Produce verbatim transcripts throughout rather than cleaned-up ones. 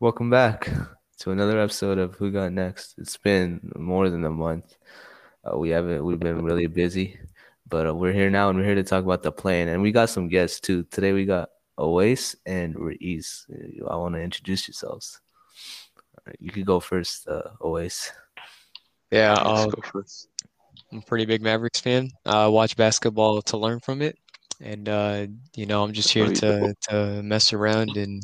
Welcome back to another episode of Who Got Next. It's been more than a month. Uh, we haven't. We've been really busy, but uh, we're here now, and we're here to talk about the play-in. And we got some guests too today. We got Owais and Raees. I want to introduce yourselves. Right, you could go first, uh, Owais. Yeah, uh, go first. I'm a pretty big Mavericks fan. I uh, watch basketball to learn from it, and uh, you know, I'm just here to to mess around and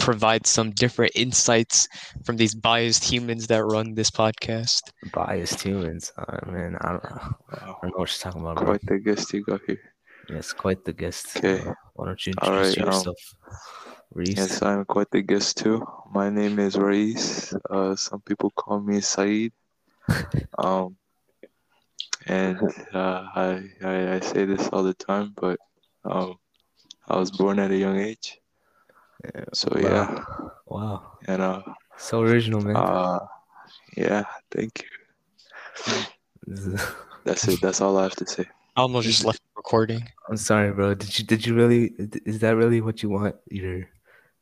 provide some different insights from these biased humans that run this podcast. Biased humans, uh, man. I don't, I don't know what you're talking about. Quite bro. The guest you got here. Yes, quite the guest. Okay. Uh, why don't you introduce right, yourself, um, Raees? Yes, I'm quite the guest too. My name is Raees. Uh, some people call me Saeed. um, and uh, I, I I say this all the time, but um, I was born at a young age. So wow. yeah, wow, and uh, so original, man. Uh, yeah, thank you. That's it. That's all I have to say. I almost just left recording. I'm sorry, bro. Did you? Did you really? Is that really what you want your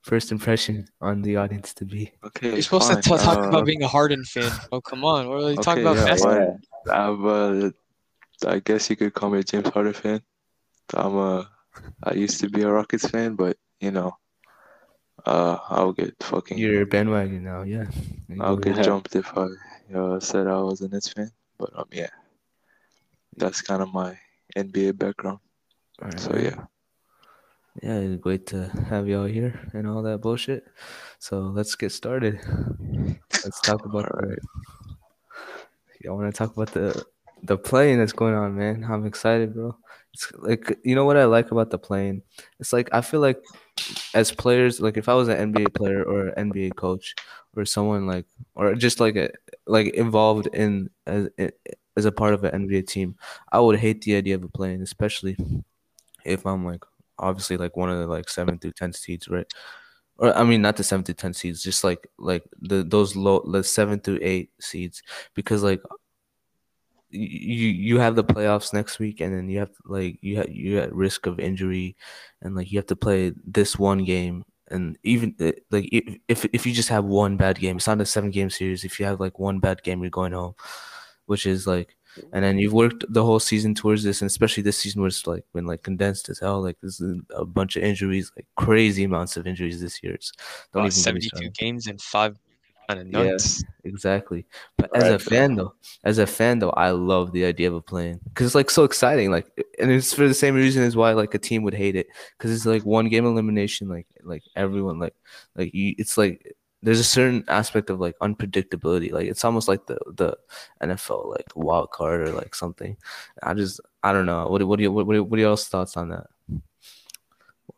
first impression on the audience to be? Okay, you're supposed fine. to t- talk uh, about being a Harden fan. Oh, come on. What are you talking okay, about? Yeah, well, uh, I guess you could call me a James Harden fan. I'm a. I used to be a Rockets fan, but you know. Uh, I'll get fucking. You're a bandwagon now, yeah. You I'll get ahead. jumped if I you know, said I was a Nets fan, but um, yeah, that's kind of my N B A background. Right. So yeah, yeah, it's great to have y'all here and all that bullshit. So let's get started. Let's talk about. All right. The, y'all want to talk about the the play-in that's going on, man? I'm excited, bro. It's like, you know what I like about the play-in? It's like I feel like. As players, like if I was an N B A player or an N B A coach or someone like, or just like a, like involved in as as a part of an N B A team, I would hate the idea of a play-in, especially if I'm like obviously like one of the like seven through ten seeds, right? Or I mean, not the seven through ten seeds, just like like the those low the seven through eight seeds, because like you you have the playoffs next week, and then you have to, like you have you at risk of injury, and like you have to play this one game, and even like if if you just have one bad game, it's not a seven game series. If you have like one bad game, you're going home, which is like, and then you've worked the whole season towards this, and especially this season was like been like condensed as hell. Like there's a bunch of injuries, like crazy amounts of injuries this year. It's don't oh, even seventy-two games in five. Yes, yeah, exactly. But All as right, a fan bro. though, as a fan though, I love the idea of a play-in because it's like so exciting. Like, and it's for the same reason as why like a team would hate it, because it's like one game elimination. Like, like everyone like like you, it's like there's a certain aspect of like unpredictability. Like it's almost like the the N F L like wild card or like something. I just I don't know. What what do you what what, what are y'all's thoughts on that?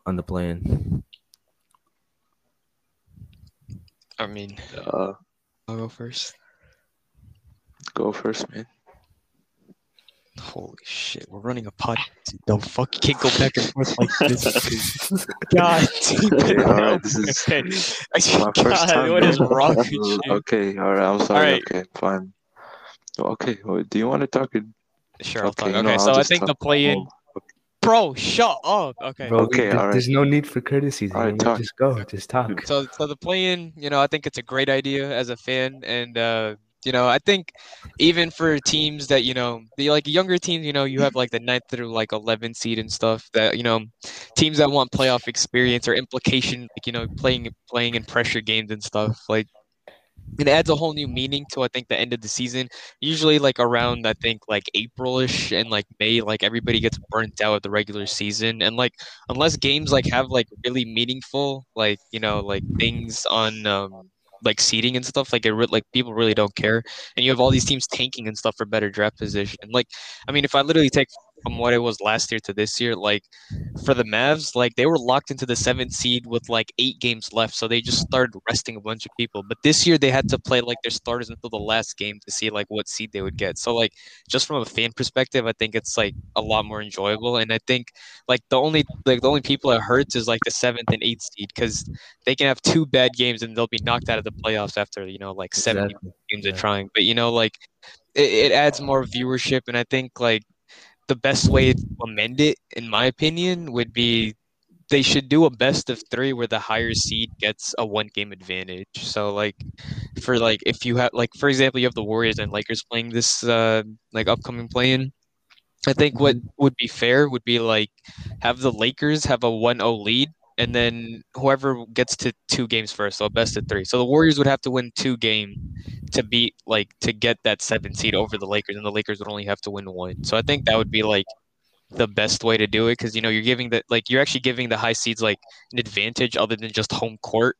On the play-in. I mean, uh, I'll go first. Go first, man. Holy shit, we're running a pod. Don't fuck, you can't go back and forth like this. God damn it. All right, this is okay. my God, first time. What is wrong with you? Okay, all right, I'm sorry. Right. Okay, fine. Okay, well, do you want to talk? In... Sure, I'll okay, talk. Okay, no, so I think the play-in. Oh. Bro, shut up. Okay. Bro, okay. Th- all right. There's no need for courtesies. All right, talk. Just go. Just talk. So, so the play-in, you know, I think it's a great idea as a fan, and uh, you know, I think even for teams that you know, the like younger teams, you know, you have like the ninth through like eleven seed and stuff. That you know, teams that want playoff experience or implication, like you know, playing playing in pressure games and stuff, like. It adds a whole new meaning to, I think, the end of the season. Usually, like, around, I think, like, April-ish and, like, May, like, everybody gets burnt out of the regular season. And, like, unless games, like, have, like, really meaningful, like, you know, like, things on, um, like, seeding and stuff, like, it re- like people really don't care. And you have all these teams tanking and stuff for better draft position. And, like, I mean, if I literally take from what it was last year to this year, like, for the Mavs, like, they were locked into the seventh seed with, like, eight games left, so they just started resting a bunch of people. But this year they had to play, like, their starters until the last game to see, like, what seed they would get. So, like, just from a fan perspective, I think it's, like, a lot more enjoyable. And I think, like, the only like the only people it hurts is, like, the seventh and eighth seed, because they can have two bad games and they'll be knocked out of the playoffs after, you know, like, seven exactly. games yeah. of trying. But, you know, like, it, it adds more viewership, and I think, like, the best way to amend it, in my opinion, would be they should do a best of three where the higher seed gets a one game advantage. So like for like if you have like for example you have the Warriors and Lakers playing this uh, like upcoming play-in. I think what would be fair would be like have the Lakers have a one oh lead and then whoever gets to two games first, so a best of three. So the Warriors would have to win two games to beat like to get that seven seed over the Lakers, and the Lakers would only have to win one. So I think that would be like the best way to do it, because you know you're giving that like you're actually giving the high seeds like an advantage other than just home court.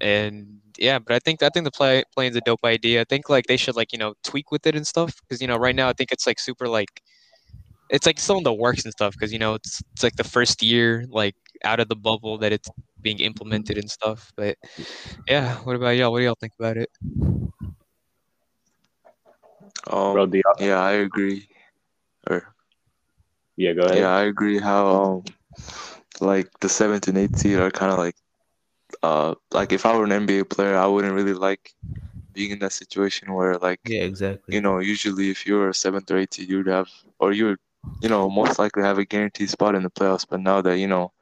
And yeah, but I think I think the play playing's a dope idea. I think like they should like you know tweak with it and stuff, because you know right now I think it's like super like it's like still in the works and stuff, because you know it's it's like the first year like out of the bubble that it's being implemented and stuff. But yeah, what about y'all? What do y'all think about it? Um, yeah, I agree. Or. Yeah, go ahead. Yeah, I agree how, um, like, the seventh and eighth seed are kind of like, uh, like, if I were an N B A player, I wouldn't really like being in that situation where, like, yeah, exactly. You know, usually if you were a seventh or eighth seed, you'd have, or you would, you know, most likely have a guaranteed spot in the playoffs. But now that, you know,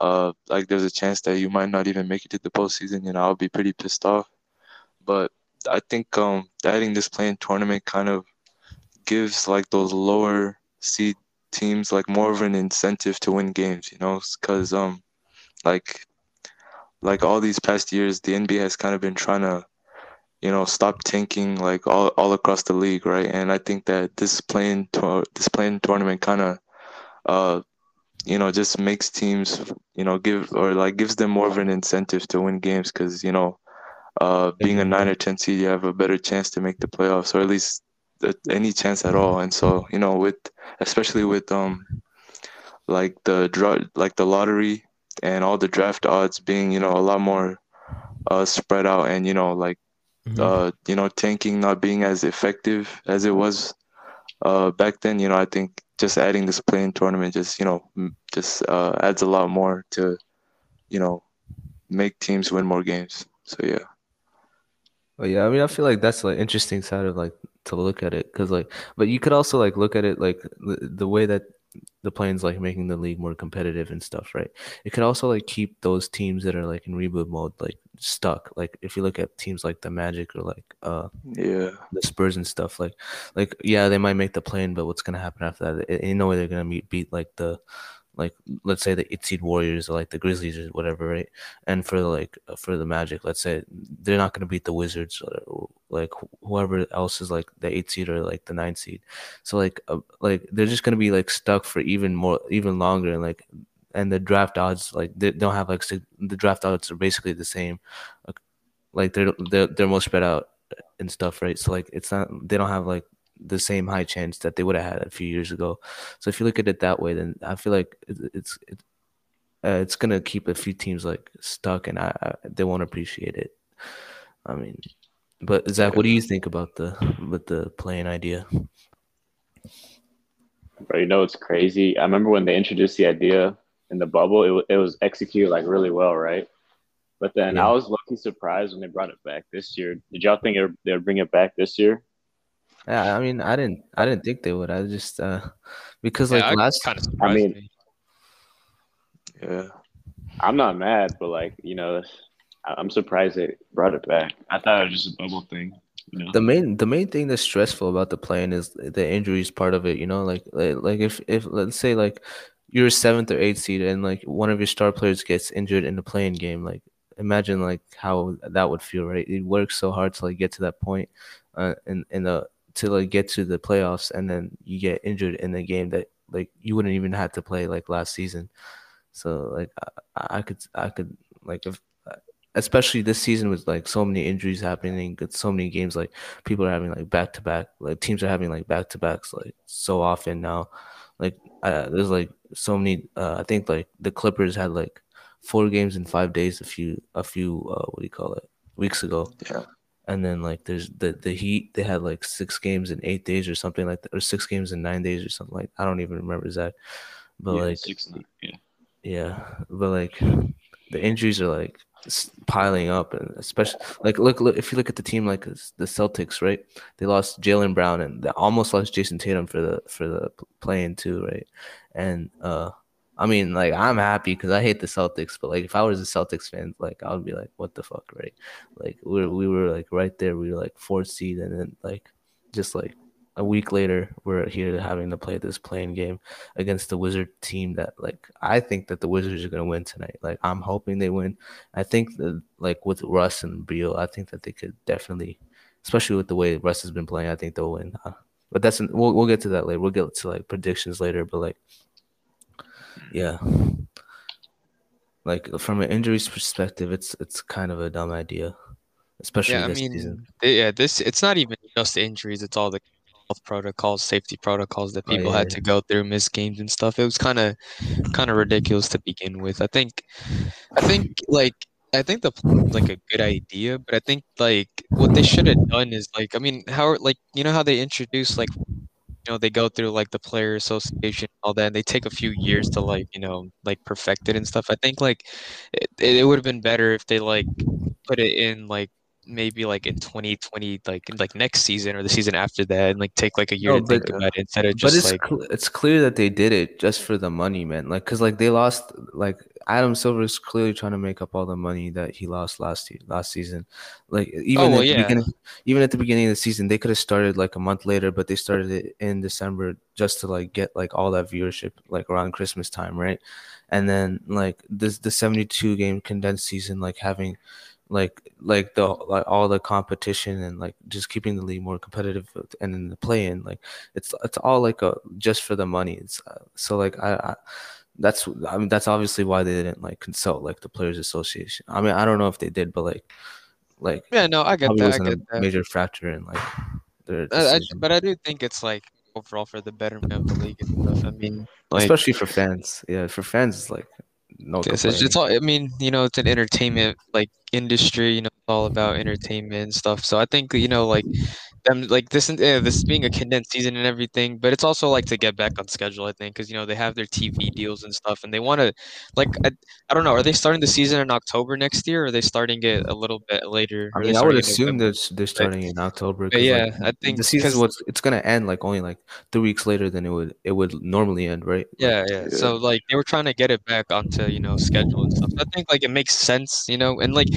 uh, like, there's a chance that you might not even make it to the postseason, you know, I'll be pretty pissed off. But I think um, adding this play-in tournament kind of gives, like, those lower seed teams like more of an incentive to win games, you know, because um, like, like all these past years, the N B A has kind of been trying to, you know, stop tanking like all, all across the league, right? And I think that this playing to- this playing tournament kind of, uh, you know, just makes teams, you know, give or like gives them more of an incentive to win games, because you know, uh, being a nine or ten seed, you have a better chance to make the playoffs, or at least any chance at all. And so you know, with especially with um like the draw like the lottery and all the draft odds being you know a lot more uh spread out, and you know like mm-hmm. uh you know tanking not being as effective as it was uh back then, you know I think just adding this play-in tournament just you know just uh adds a lot more to you know make teams win more games. So yeah. Oh yeah, I mean, I feel like that's like interesting side of like to look at it, because like, but you could also like look at it like the, the way that the play-in's like making the league more competitive and stuff, right? It could also like keep those teams that are like in rebuild mode like stuck. Like if you look at teams like the Magic or like uh yeah the Spurs and stuff, like like yeah they might make the play-in, but what's gonna happen after that? Ain't no way they're gonna meet, beat like the like let's say the eight seed Warriors or like the Grizzlies or whatever, right? And for like for the Magic, let's say they're not going to beat the Wizards or like whoever else is like the eight seed or like the nine seed. So like uh, like they're just going to be like stuck for even more even longer, and like and the draft odds like they don't have like the draft odds are basically the same, like they're they're, they're more spread out and stuff, right? So like it's not they don't have like the same high chance that they would have had a few years ago. So if you look at it that way, then I feel like it's it, uh, it's gonna keep a few teams like stuck, and I, I they won't appreciate it. I mean, but Zach, what do you think about the with the play-in idea? Bro, you know it's crazy. I remember when they introduced the idea in the bubble, it it was executed like really well, right? But then yeah. I was lucky surprised when they brought it back this year. Did y'all think they would bring it back this year? Yeah, I mean, I didn't, I didn't think they would. I just, uh, because like yeah, last, kind of I mean, me. yeah, I'm not mad, but like you know, I'm surprised they brought it back. I thought it was just a bubble thing. You know? The main, the main thing that's stressful about the play-in is the injuries part of it. You know, like, like, like if, if let's say like you're a seventh or eighth seed, and like one of your star players gets injured in the play-in game, like imagine like how that would feel, right? It works so hard to like get to that point, uh, in in the to like get to the playoffs, and then you get injured in a game that like you wouldn't even have to play like last season. So like I, I could I could like if especially this season with like so many injuries happening, so many games like people are having like back to back, like teams are having like back to backs like so often now. Like uh, there's like so many. Uh, I think like the Clippers had like four games in five days a few a few uh, what do you call it weeks ago. Yeah. And then, like, there's the, the Heat. They had, like, six games in eight days or something like that, or six games in nine days or something like that. I don't even remember that. But, yeah, like, six, nine, yeah. yeah. But, like, the injuries are, like, piling up. And especially, like, look, look, if you look at the team, like, the Celtics, right? They lost Jaylen Brown, and they almost lost Jason Tatum for the for the play-in, too, right? And uh, I mean, like, I'm happy because I hate the Celtics, but, like, if I was a Celtics fan, like, I would be like, what the fuck, right? Like, we we were, like, right there. We were, like, fourth seed, and then, like, just, like, a week later, we're here having to play this play-in game against the Wizard team that, like, I think that the Wizards are going to win tonight. Like, I'm hoping they win. I think that, like, with Russ and Beal, I think that they could definitely, especially with the way Russ has been playing, I think they'll win. Uh, but that's an, we'll we'll get to that later. We'll get to, like, predictions later, but, like, yeah, like from an injuries perspective, it's it's kind of a dumb idea, especially yeah, this I mean, season. Yeah, this it's not even just injuries; it's all the health protocols, safety protocols that people oh, yeah, had yeah. to go through, miss games and stuff. It was kind of kind of ridiculous to begin with. I think, I think like I think the plan was like a good idea, but I think like what they should have done is like I mean how like you know how they introduced like. You know, they go through like the player association, all that, and they take a few years to like, you know, like perfect it and stuff. I think like it, it would have been better if they like put it in like maybe like in twenty twenty, like like next season or the season after that, and like take like a year no, to but, think about it instead of just. But it's like, cl- it's clear that they did it just for the money, man. Like, cause like they lost, like Adam Silver is clearly trying to make up all the money that he lost last year, last season. Like even oh, well, at the yeah. beginning, even at the beginning of the season, they could have started like a month later, but they started it in December just to like get like all that viewership like around Christmas time, right? And then like this the seventy-two game condensed season, like having. Like, like the like all the competition and like just keeping the league more competitive and in the play-in, like it's it's all like a just for the money. It's, uh, so like I, I, that's I mean that's obviously why they didn't like consult like the Players Association. I mean I don't know if they did, but like like yeah no I get that. I get that. Major factor in like their I, I, but I do think it's like overall for the betterment of the league and stuff. I mean like, especially for fans, yeah, for fans it's like. No, it's, it's all. I mean, you know, it's an entertainment like industry. You know, it's all about entertainment and stuff. So I think you know, like them, like this, yeah, this being a condensed season and everything. But it's also like to get back on schedule. I think because you know they have their T V deals and stuff, and they want to, like, I, I don't know. Are they starting the season in October next year? Or are they starting it a little bit later? I mean, I would assume they're they're starting in October. Yeah, like, I think the season was it's gonna end like only like three weeks later than it would it would normally end, right? Yeah, like, yeah. So like they were trying to get it back onto. You know, schedule and stuff. I think like it makes sense, you know, and like,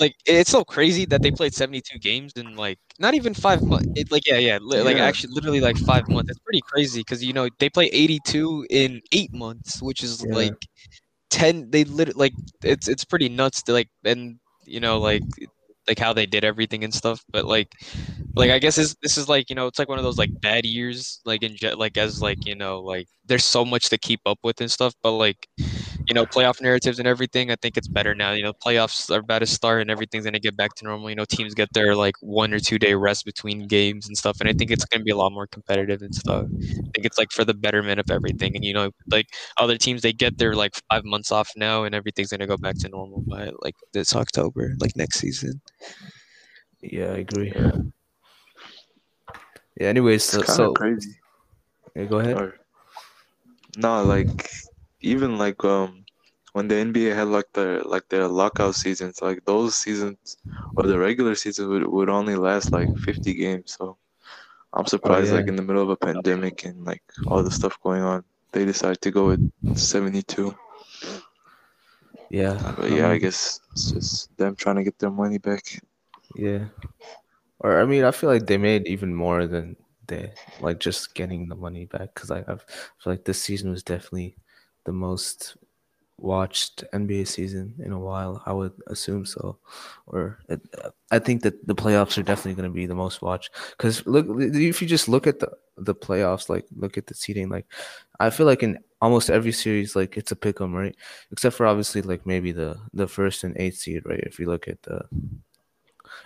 like it's so crazy that they played seventy-two games in like not even five months. It, like yeah, yeah, li- yeah, like actually literally like five months. It's pretty crazy because you know they play eighty-two in eight months, which is yeah. like ten. They literally like it's it's pretty nuts. To, like and you know like like how they did everything and stuff. But like like I guess this this is like you know it's like one of those like bad years like in like as like you know like there's so much to keep up with and stuff. But like. You know, playoff narratives and everything, I think it's better now. You know, playoffs are about to start and everything's going to get back to normal. You know, teams get their, like, one or two-day rest between games and stuff. And I think it's going to be a lot more competitive and stuff. I think it's, like, for the betterment of everything. And, you know, like, other teams, they get their, like, five months off now and everything's going to go back to normal by, like, this October, like, next season. Yeah, I agree. Yeah, yeah anyways. It's so, kind so... of crazy. Yeah, go ahead. Or... No, like... Even like um, when the N B A had like their like their lockout seasons, like those seasons or the regular season would, would only last like fifty games. So I'm surprised, oh, yeah. like in the middle of a pandemic and like all the stuff going on, they decided to go with seventy-two. Yeah, but yeah, um, I guess it's just them trying to get their money back. Yeah, or I mean, I feel like they made even more than they like just getting the money back because like I feel like this season was definitely. The most watched N B A season in a while, I would assume so. Or it, I think that the playoffs are definitely going to be the most watched. Because look, if you just look at the, the playoffs, like look at the seeding, like I feel like in almost every series, like it's a pick 'em, right? Except for obviously like maybe the, the first and eighth seed, right? If you look at the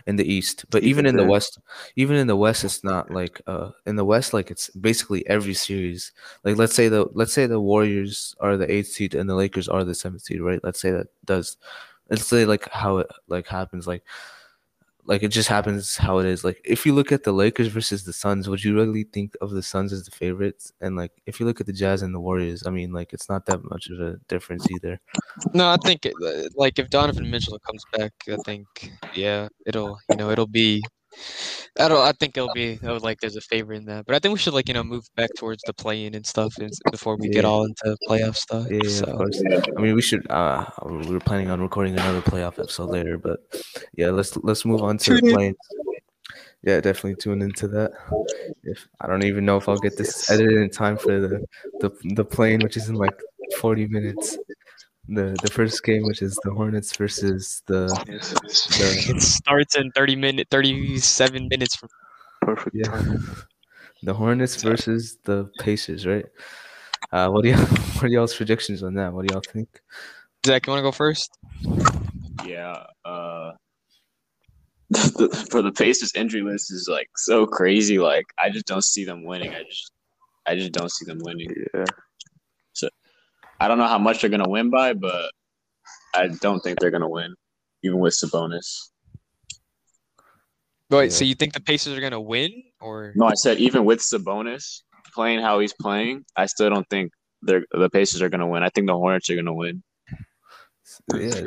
in the East, but even in the West, even in the West, it's not like uh in the West, like it's basically every series. Like let's say the let's say the Warriors are the eighth seed and the Lakers are the seventh seed, right? Let's say that does, let's say like how it like happens, like like it just happens how it is. Like if you look at the Lakers versus the Suns, would you really think of the Suns as the favorites? And like if you look at the Jazz and the Warriors, I mean like it's not that much of a difference either. No, I think it, like if Donovan Mitchell comes back, I think yeah, it'll you know it'll be I don't. I think it'll be oh, like there's a favor in that, but I think we should like you know move back towards the play-in and stuff and, before we yeah. get all into playoff stuff. Yeah, so. Of course. I mean, we should. Uh, we were planning on recording another playoff episode later, but yeah, let's let's move on to the play-in. Yeah, definitely tune into that. If I don't even know if I'll get this edited in time for the the the play-in, which is in like forty minutes. The the first game, which is the Hornets versus the, the it starts in thirty minute thirty seven minutes from perfect yeah. time. The Hornets versus the Pacers, right? Uh, what do y'all what are y'all's predictions on that? What do y'all think? Zach, you want to go first? Yeah. Uh, the, for the Pacers, injury list is like so crazy. Like I just don't see them winning. I just I just don't see them winning. Yeah. I don't know how much they're going to win by, but I don't think they're going to win, even with Sabonis. Wait, yeah. So you think the Pacers are going to win? Or no, I said even with Sabonis playing how he's playing, I still don't think they're, the Pacers are going to win. I think the Hornets are going to win. Yes,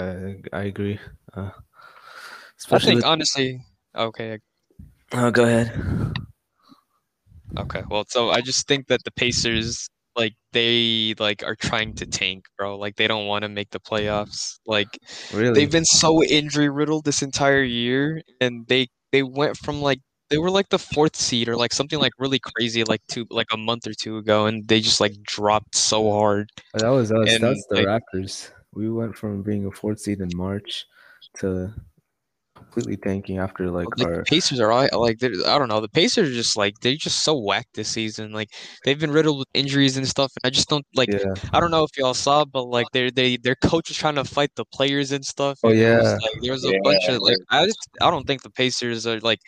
uh, I agree. Uh, I think, the- honestly – okay. Oh, go ahead. Okay, well, so I just think that the Pacers – like they like are trying to tank, bro. Like they don't want to make the playoffs. Like really? They've been so injury riddled this entire year, and they they went from like they were like the fourth seed or like something like really crazy like two like a month or two ago, and they just like dropped so hard. That was us. And, That's the like, Raptors. We went from being a fourth seed in March to completely tanking after like the our Pacers are like I don't know the Pacers are just like they're just so whack this season. Like they've been riddled with injuries and stuff, and I just don't like yeah. I don't know if y'all saw, but like they they their coach is trying to fight the players and stuff. Oh and yeah, was, like, there was a yeah. bunch of like I just I don't think the Pacers are like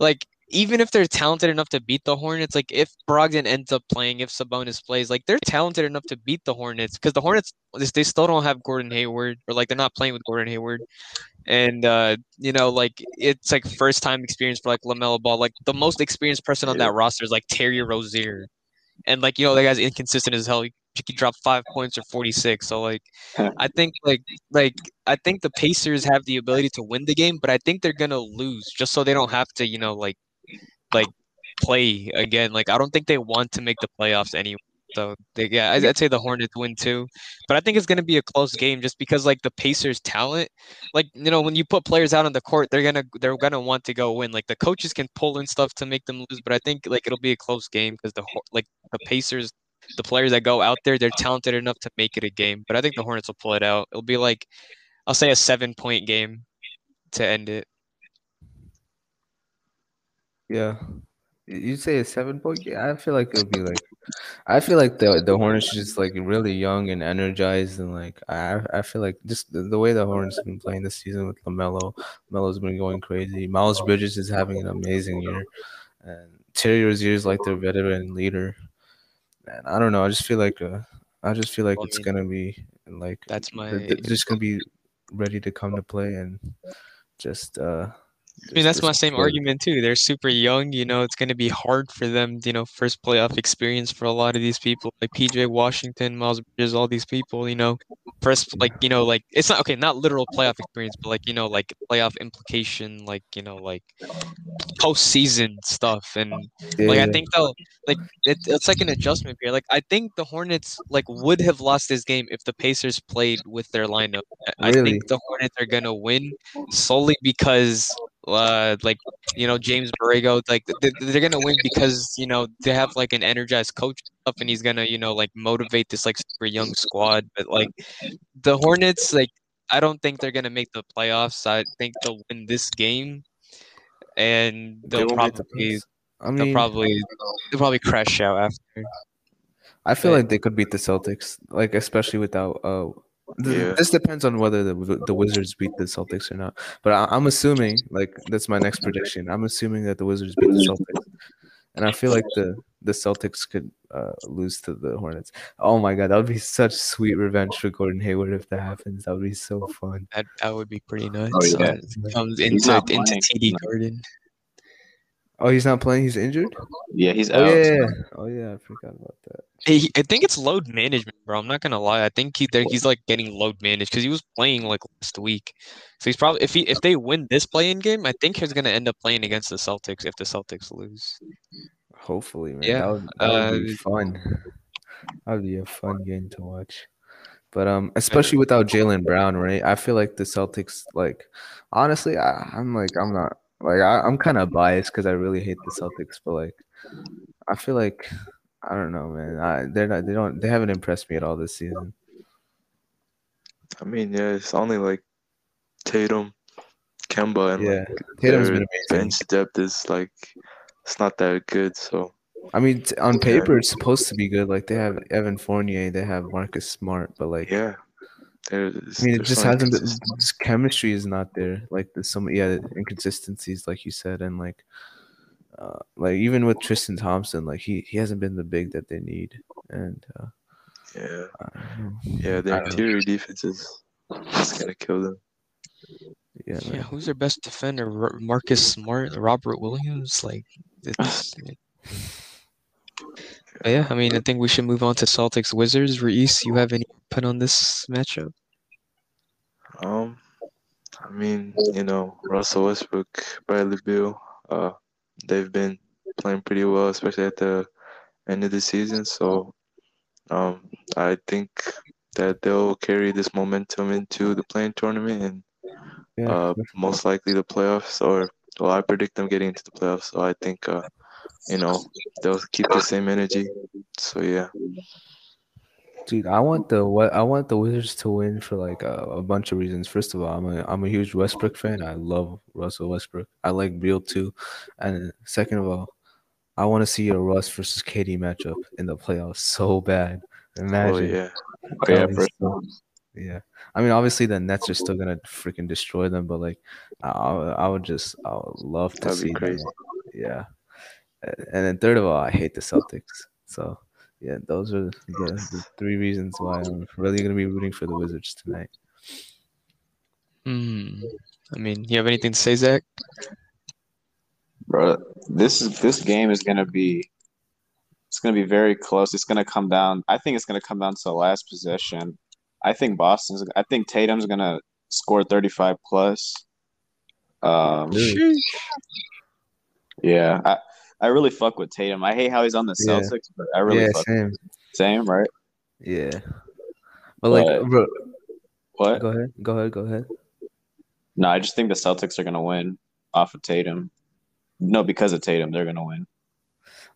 like. Even if they're talented enough to beat the Hornets, like if Brogdon ends up playing, if Sabonis plays, like they're talented enough to beat the Hornets because the Hornets, they still don't have Gordon Hayward or like they're not playing with Gordon Hayward. And, uh, you know, like it's like first time experience for like LaMelo Ball. Like the most experienced person on that roster is like Terry Rozier. And like, you know, that guy's inconsistent as hell. He, he dropped five points or forty-six. So like, I think like, like, I think the Pacers have the ability to win the game, but I think they're going to lose just so they don't have to, you know, like, like play again. Like I don't think they want to make the playoffs anyway. So they, yeah, I'd, I'd say the Hornets win too. But I think it's going to be a close game just because like the Pacers' talent, like you know when you put players out on the court, they're gonna they're gonna want to go win. Like the coaches can pull in stuff to make them lose, but I think like it'll be a close game because the like the Pacers, the players that go out there, they're talented enough to make it a game. But I think the Hornets will pull it out. It'll be like I'll say a seven point game to end it. Yeah, you say a seven point game. I feel like it'll be like, I feel like the the Hornets are just like really young and energized, and like I I feel like just the, the way the Hornets have been playing this season with LaMelo, LaMelo's been going crazy. Miles Bridges is having an amazing year, and Terry Rozier is like their veteran leader. And I don't know. I just feel like uh, I just feel like it's gonna be like that's my they're just gonna be ready to come to play and just uh. I mean, that's my same argument, too. They're super young. You know, it's going to be hard for them, you know, first playoff experience for a lot of these people, like P J Washington, Miles Bridges, all these people, you know, first, like, you know, like, it's not, okay, not literal playoff experience, but, like, you know, like, playoff implication, like, you know, like, postseason stuff. And, yeah. like, I think they'll, like, it, it's like an adjustment here. Like, I think the Hornets, like, would have lost this game if the Pacers played with their lineup. I really? think the Hornets are going to win solely because... Uh, like you know, James Borrego, like they're, they're gonna win because you know they have like an energized coach up, and he's gonna you know like motivate this like super young squad. But like the Hornets, like I don't think they're gonna make the playoffs. I think they'll win this game, and they'll they probably, the I mean, they'll probably, they'll probably crash out after. I feel but, like they could beat the Celtics, like especially without uh. Yeah. This depends on whether the the Wizards beat the Celtics or not. But I, I'm assuming, like, that's my next prediction. I'm assuming that the Wizards beat the Celtics. And I feel like the, the Celtics could uh, lose to the Hornets. Oh, my God. That would be such sweet revenge for Gordon Hayward if that happens. That would be so fun. That, that would be pretty nice. Oh, yeah. Comes into, into T D Garden. Oh, he's not playing? He's injured? Yeah, he's out. Oh, yeah. Oh, yeah. I forgot about that. Hey, I think it's load management, bro. I'm not going to lie. I think he, he's, like, getting load managed because he was playing, like, last week. So he's probably – if he if they win this play-in game, I think he's going to end up playing against the Celtics if the Celtics lose. Hopefully, man. Yeah. That would, that would uh, be fun. That would be a fun game to watch. But um, especially without Jaylen Brown, right? I feel like the Celtics, like, honestly, I, I'm like, I'm not, like, I, I'm kind of biased because I really hate the Celtics, but like, I feel like, I don't know, man. I, they're not, they don't, they haven't impressed me at all this season. I mean, yeah, it's only like Tatum, Kemba, and yeah, like, Tatum's been amazing. Bench depth is like, it's not that good, so. I mean, t- on paper, it's supposed to be good. Like, they have Evan Fournier, they have Marcus Smart, but, like, yeah, I mean, it just hasn't been, just chemistry is not there. Like, there's some, yeah, inconsistencies, like you said, and, like, uh, like even with Tristan Thompson, like, he, he hasn't been the big that they need. And, uh, yeah, yeah, their interior defense is going to kill them. Yeah, yeah, who's their best defender? R- Marcus Smart, Robert Williams? Like, it's. But yeah, I mean, I think we should move on to Celtics Wizards. Raees, you have any input on this matchup? Um, I mean, you know, Russell Westbrook, Bradley Beal, uh, they've been playing pretty well, especially at the end of the season. So, um, I think that they'll carry this momentum into the play-in tournament and yeah, uh, most likely the playoffs. Or, well, I predict them getting into the playoffs. So I think. Uh, You know, they'll keep the same energy. So yeah, dude, I want the what I want the Wizards to win for like a, a bunch of reasons. First of all, I'm a I'm a huge Westbrook fan. I love Russell Westbrook. I like Beal too. And second of all, I want to see a Russ versus K D matchup in the playoffs so bad. Imagine. Oh yeah. Oh, yeah, so, yeah. I mean, obviously the Nets are still gonna freaking destroy them, but like, I I would just I would love to That'd see. Be crazy. Them. Yeah. And then third of all, I hate the Celtics. So, yeah, those are the, the three reasons why I'm really going to be rooting for the Wizards tonight. Mm. I mean, you have anything to say, Zach? Bro, this is this game is going to be it's going to be very close. It's going to come down. I think it's going to come down to the last possession. I think Boston's. I think Tatum's going to score thirty-five plus. Um, really? Yeah. I, I really fuck with Tatum. I hate how he's on the Celtics, yeah. but I really yeah, fuck same. with him. Same, right? Yeah. But, like, but, bro. What? Go ahead. Go ahead. Go ahead. No, I just think the Celtics are going to win off of Tatum. No, because of Tatum, they're going to win.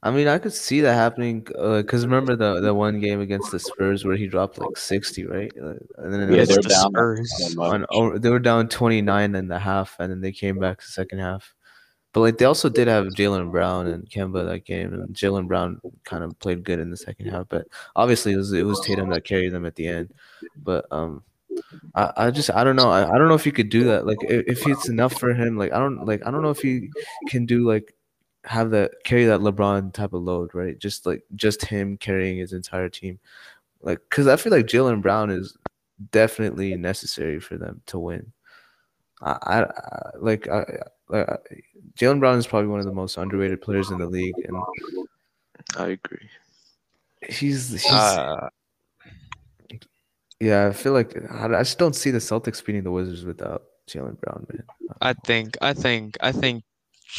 I mean, I could see that happening because uh, remember the, the one game against the Spurs where he dropped, like, sixty, right? And then yeah, they were the down. Spurs. On, on, they were down twenty-nine in the half, and then they came back to the second half. But, like, they also did have Jaylen Brown and Kemba that game, and Jaylen Brown kind of played good in the second half. But obviously, it was it was Tatum that carried them at the end. But um, I, I just I don't know I, I don't know if you could do that. Like, if, if it's enough for him, like I don't like I don't know if he can do like have that carry that LeBron type of load, right? Just like just him carrying his entire team, like because I feel like Jaylen Brown is definitely necessary for them to win. I, I, I like I. Uh, Jaylen Brown is probably one of the most underrated players in the league, and I agree. He's, he's uh, yeah. I feel like I just don't see the Celtics beating the Wizards without Jaylen Brown, man. I think, I think, I think,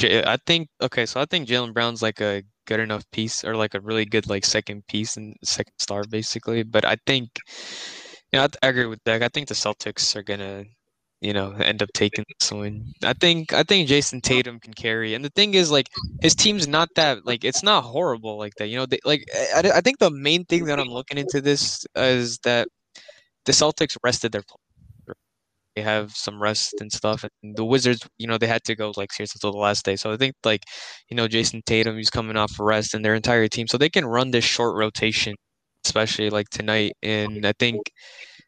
I think. Okay, so I think Jaylen Brown's like a good enough piece, or like a really good like second piece and second star, basically. But I think, you know, I agree with Doug. I think the Celtics are gonna. You know, end up taking this one. I think I think Jason Tatum can carry. And the thing is, like, his team's not that, like, it's not horrible like that. You know, they, like, I, I think the main thing that I'm looking into this is that the Celtics rested their players. They have some rest and stuff. And the Wizards, you know, they had to go, like, serious until the last day. So I think, like, you know, Jason Tatum, he's coming off a rest and their entire team. So they can run this short rotation, especially, like, tonight. And I think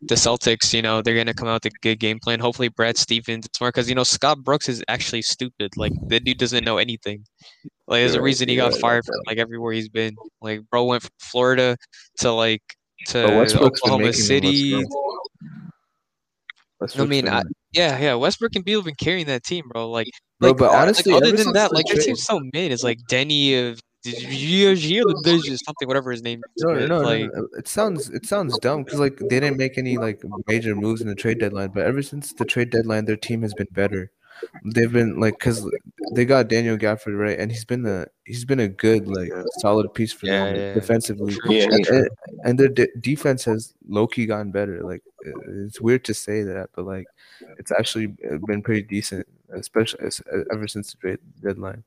the Celtics, you know, they're going to come out with a good game plan. Hopefully, Brad Stevens is smart because, you know, Scott Brooks is actually stupid. Like, the dude doesn't know anything. Like, there's a reason he got fired from, like, everywhere he's been. Like, bro went from Florida to, like, to Oklahoma City. Westbrook's I mean, I, yeah, yeah. Westbrook and Beal have been carrying that team, bro. Like, bro, like, but honestly, like, other than that, like, their team's so mid. It's like Denny of something, whatever his name is. No, no, no, like, no, no. It sounds it sounds dumb because like they didn't make any like major moves in the trade deadline. But ever since the trade deadline, their team has been better. They've been like, cause they got Daniel Gafford, right, and he's been a he's been a good like solid piece for yeah, them yeah, defensively. Yeah, and, yeah. and their de- defense has low-key gotten better. Like it's weird to say that, but like it's actually been pretty decent, especially ever since the trade deadline.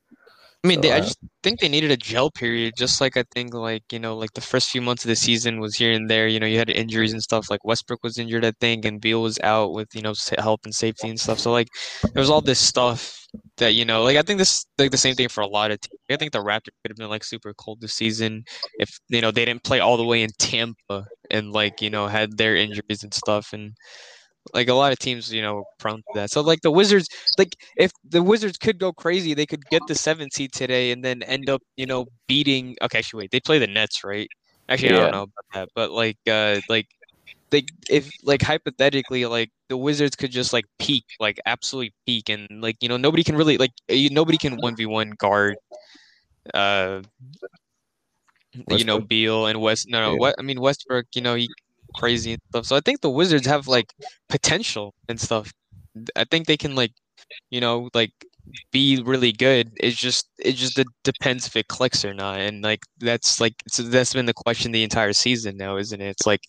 I mean, so, they, uh, I just think they needed a gel period, just like I think, like, you know, like the first few months of the season was here and there. You know, you had injuries and stuff. Like Westbrook was injured, I think, and Beal was out with, you know, health and safety and stuff. So, like, there was all this stuff that, you know, like I think this like the same thing for a lot of teams. I think the Raptors could have been like super cold this season if, you know, they didn't play all the way in Tampa and like, you know, had their injuries and stuff and. Like, a lot of teams, you know, prone to that. So, like, the Wizards, like, if the Wizards could go crazy, they could get the seventh seed today and then end up, you know, beating – okay, actually, wait. They play the Nets, right? Actually, yeah. I don't know about that. But, like, uh, like, they if, like, hypothetically, like, the Wizards could just, like, peak, like, absolutely peak. And, like, you know, nobody can really – like, nobody can one v one guard uh, you know, Beal and West – no, no. Yeah. What, I mean, Westbrook, you know, he – crazy and stuff. So I think the Wizards have like potential and stuff. I think they can like, you know, like be really good. It's just it just it depends if it clicks or not. And like that's like so that's been the question the entire season now, isn't it? It's like,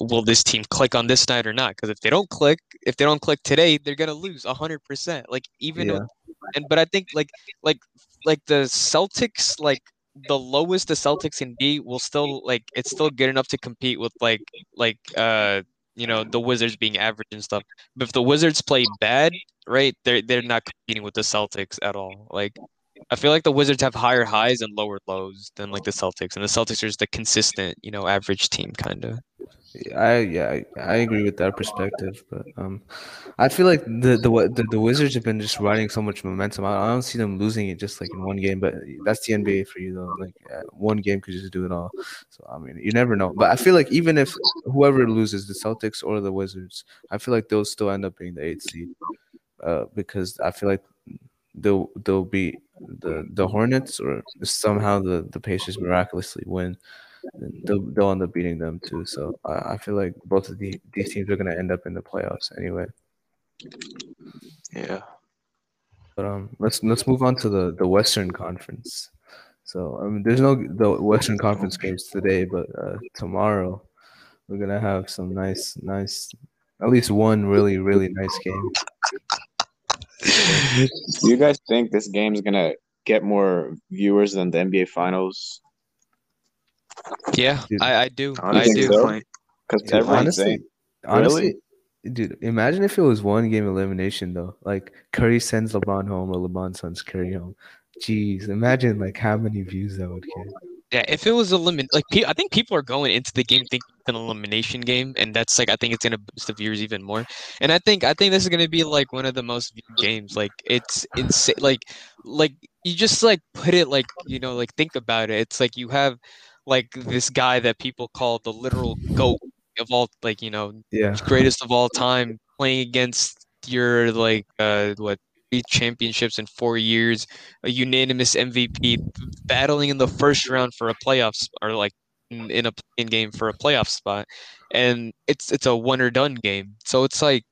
will this team click on this night or not? Because if they don't click, if they don't click today, they're gonna lose a hundred percent. Like even, yeah. and but I think like like like the Celtics like. The lowest the Celtics can be will still like it's still good enough to compete with like like uh you know the Wizards being average and stuff. But if the Wizards play bad, right, they're they're not competing with the Celtics at all. Like I feel like the Wizards have higher highs and lower lows than like the Celtics, and the Celtics are just the consistent, you know, average team kind of. I yeah I, I agree with that perspective, but um, I feel like the the the, the Wizards have been just riding so much momentum. I, I don't see them losing it just like in one game, but that's the N B A for you though. Like one game could just do it all. So I mean, you never know. But I feel like even if whoever loses, the Celtics or the Wizards, I feel like they'll still end up being the eighth seed, uh, because I feel like they'll they'll be the the Hornets or somehow the the Pacers miraculously win. They'll, they'll end up beating them too. So I, I feel like both of the, these teams are going to end up in the playoffs anyway. Yeah. But um, let's let's move on to the, the Western Conference. So I mean, there's no the Western Conference games today, but uh, tomorrow we're going to have some nice, nice, at least one really, really nice game. Do you guys think this game is going to get more viewers than the N B A Finals? Yeah, I, I do. I, I do. So. Yeah, honestly, honestly, really? Dude, imagine if it was one game elimination though. Like Curry sends LeBron home, or LeBron sends Curry home. Jeez, imagine like how many views that would get. Yeah, if it was elimin, like pe- I think people are going into the game thinking it's an elimination game, and that's like I think it's gonna boost the viewers even more. And I think I think this is gonna be like one of the most viewed games. Like it's insane. Like like you just like put it like you know like think about it. It's like you have. Like this guy that people call the literal GOAT of all, like you know, yeah. greatest of all time, playing against your like uh, what three championships in four years, a unanimous M V P, battling in the first round for a playoffs or like in, in a play-in game for a playoff spot, and it's it's a one or done game. So it's like.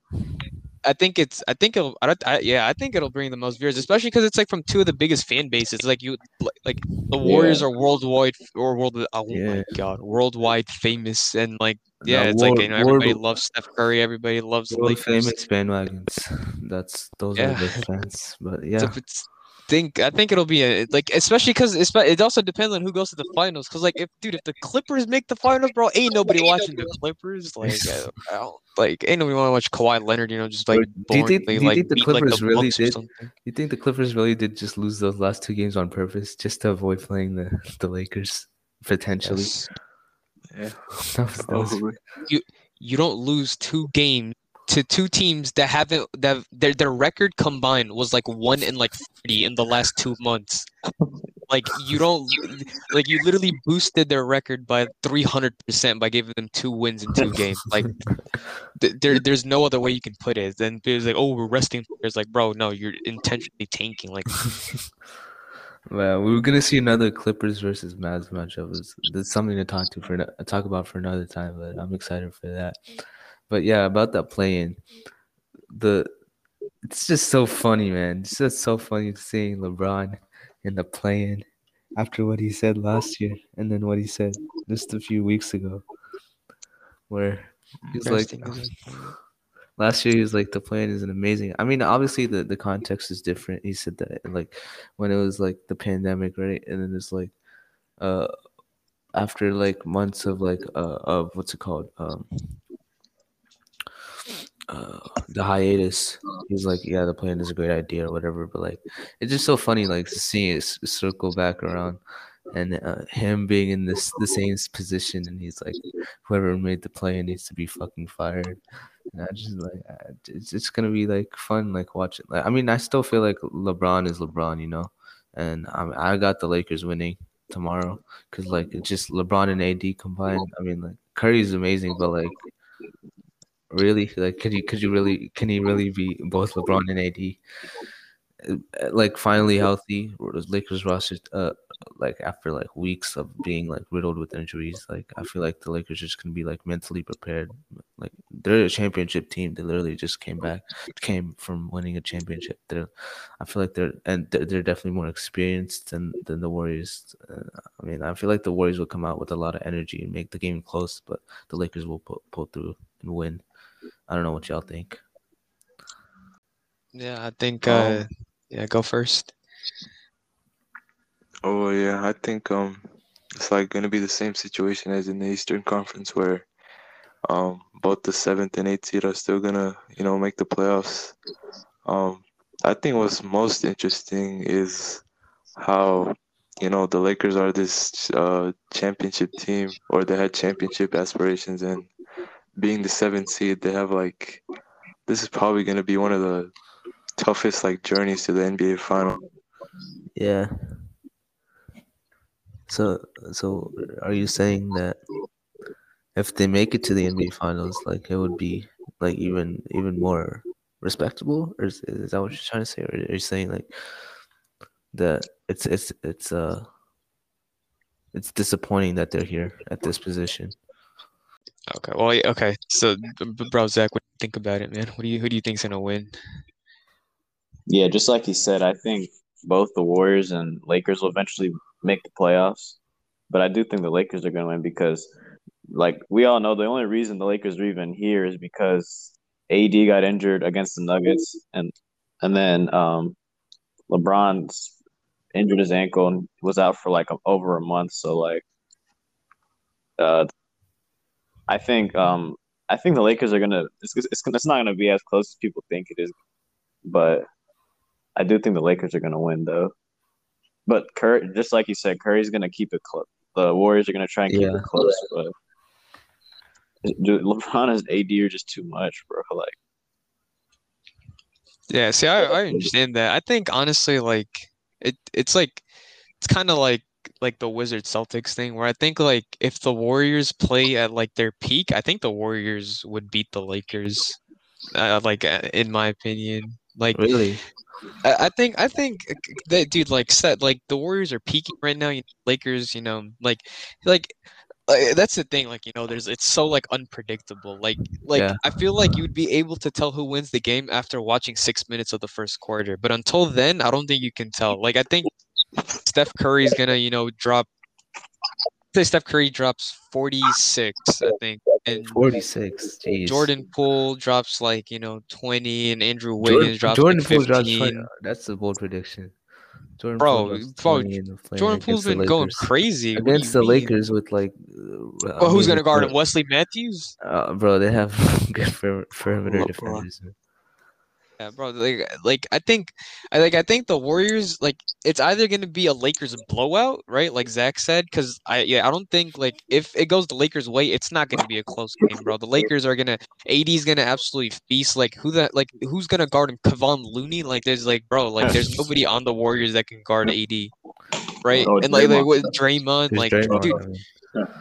I think it's. I think it'll. I, I, yeah, I think it'll bring the most viewers, especially because it's like from two of the biggest fan bases. Like you, like the Warriors yeah. are worldwide or world. Oh yeah. my God, worldwide famous and like yeah, no, it's world, like you know everybody world, loves Steph Curry, everybody loves the Lakers. Famous bandwagons. That's those yeah. are the fans, but yeah. It's, it's, think I think it'll be a, like especially because it also depends on who goes to the finals. Because like if dude, if the Clippers make the finals, bro, ain't nobody watching the Clippers. Like, I don't, like ain't nobody want to watch Kawhi Leonard. You know, just like do you think, do you like, think the beat, Clippers like, the really did? You think the Clippers really did just lose those last two games on purpose just to avoid playing the, the Lakers potentially? Yes. Yeah, that was, that was... you you don't lose two games. To two teams that haven't that their their record combined was like one in like thirty in the last two months. Like you don't like you literally boosted their record by three hundred percent by giving them two wins in two games. Like th- there, there's no other way you can put it. Then it's like, oh, we're resting players. Like, bro, no, you're intentionally tanking. Like, man, we were gonna see another Clippers versus Mavs matchup. It's, it's something to talk to for talk about for another time. But I'm excited for that. But yeah, about that play-in, the it's just so funny, man. It's just so funny seeing LeBron in the play-in after what he said last year and then what he said just a few weeks ago, where he was like, last year he was like, the play-in is an amazing. I mean, obviously the, the context is different. He said that like when it was like the pandemic, right? And then it's like uh after like months of like uh of what's it called? Um Uh, the hiatus, he's like, yeah, the plan is a great idea or whatever, but like it's just so funny like seeing it circle back around and uh, him being in this the same position, and he's like, whoever made the play needs to be fucking fired. And I just like I, it's, it's gonna be like fun like watching. Like, I mean, I still feel like LeBron is LeBron, you know, and um, I got the Lakers winning tomorrow because like it's just LeBron and A D combined. I mean, like Curry's amazing, but like really, like, could you, could you really, can he really be both LeBron and A D? Like, finally healthy, Lakers roster, uh, like, after, like, weeks of being, like, riddled with injuries, like, I feel like the Lakers just can be, like, mentally prepared. Like, they're a championship team. They literally just came back, came from winning a championship. They're, I feel like they're, and they're, they're definitely more experienced than, than the Warriors. Uh, I mean, I feel like the Warriors will come out with a lot of energy and make the game close, but the Lakers will pull, pull through and win. I don't know what y'all think. Yeah, I think. Uh, um, yeah, go first. Oh yeah, I think um, it's like gonna be the same situation as in the Eastern Conference, where um, both the seventh and eighth seed are still gonna, you know, make the playoffs. Um, I think what's most interesting is how, you know, the Lakers are this uh, championship team, or they had championship aspirations, and being the seventh seed, they have like, this is probably going to be one of the toughest like journeys to the N B A final. Yeah. So, so are you saying that if they make it to the N B A finals, like it would be like even even more respectable, or is, is that what you're trying to say? Or are you saying like that it's it's it's uh it's disappointing that they're here at this position? Okay. Well, okay. So, bro, Zach, what do you think about it, man? What do you who do you think's gonna win? Yeah, just like he said, I think both the Warriors and Lakers will eventually make the playoffs, but I do think the Lakers are gonna win because, like we all know, the only reason the Lakers are even here is because A D got injured against the Nuggets, and and then um, LeBron injured his ankle and was out for like over a month. So like, uh. I think um, I think the Lakers are gonna. It's, it's it's not gonna be as close as people think it is, but I do think the Lakers are gonna win though. But Curry, just like you said, Curry's gonna keep it close. The Warriors are gonna try and keep yeah. it close, but dude, LeBron and A D are just too much, bro. Like, yeah. See, I, I understand that. I think honestly, like it, it's like it's kind of like. like the Wizards Celtics thing, where I think like if the Warriors play at like their peak, I think the Warriors would beat the Lakers. Uh, like in my opinion, like really, I, I think I think that dude like set like the Warriors are peaking right now. You know, Lakers, you know, like like. Like, that's the thing, like, you know, there's it's so like unpredictable. Like, like yeah. I feel like you'd be able to tell who wins the game after watching six minutes of the first quarter, but until then, I don't think you can tell. Like, I think Steph Curry's gonna, you know, drop. Say Steph Curry drops forty-six, I think, and forty-six. Geez. Jordan Poole drops like you know twenty, and Andrew Wiggins Jordan, drops Jordan like Poole fifteen. Drops, oh, that's a bold prediction. Jordan bro, Poole bro Jordan Poole's been going crazy against the mean? Lakers with like. Uh, well, who's gonna guard him? Wesley Matthews? Uh, bro, they have good perimeter oh, defenders. Bro. Yeah, bro. Like, like I think, I like I think the Warriors. Like, it's either gonna be a Lakers blowout, right? Like Zach said, because I yeah, I don't think like if it goes the Lakers' way, it's not gonna be a close game, bro. The Lakers are gonna A D's gonna absolutely feast. Like who that like who's gonna guard him? Kevon Looney? Like there's like bro, like there's nobody on the Warriors that can guard A D. right? Oh, and like, like with Draymond, it's like Draymond. dude.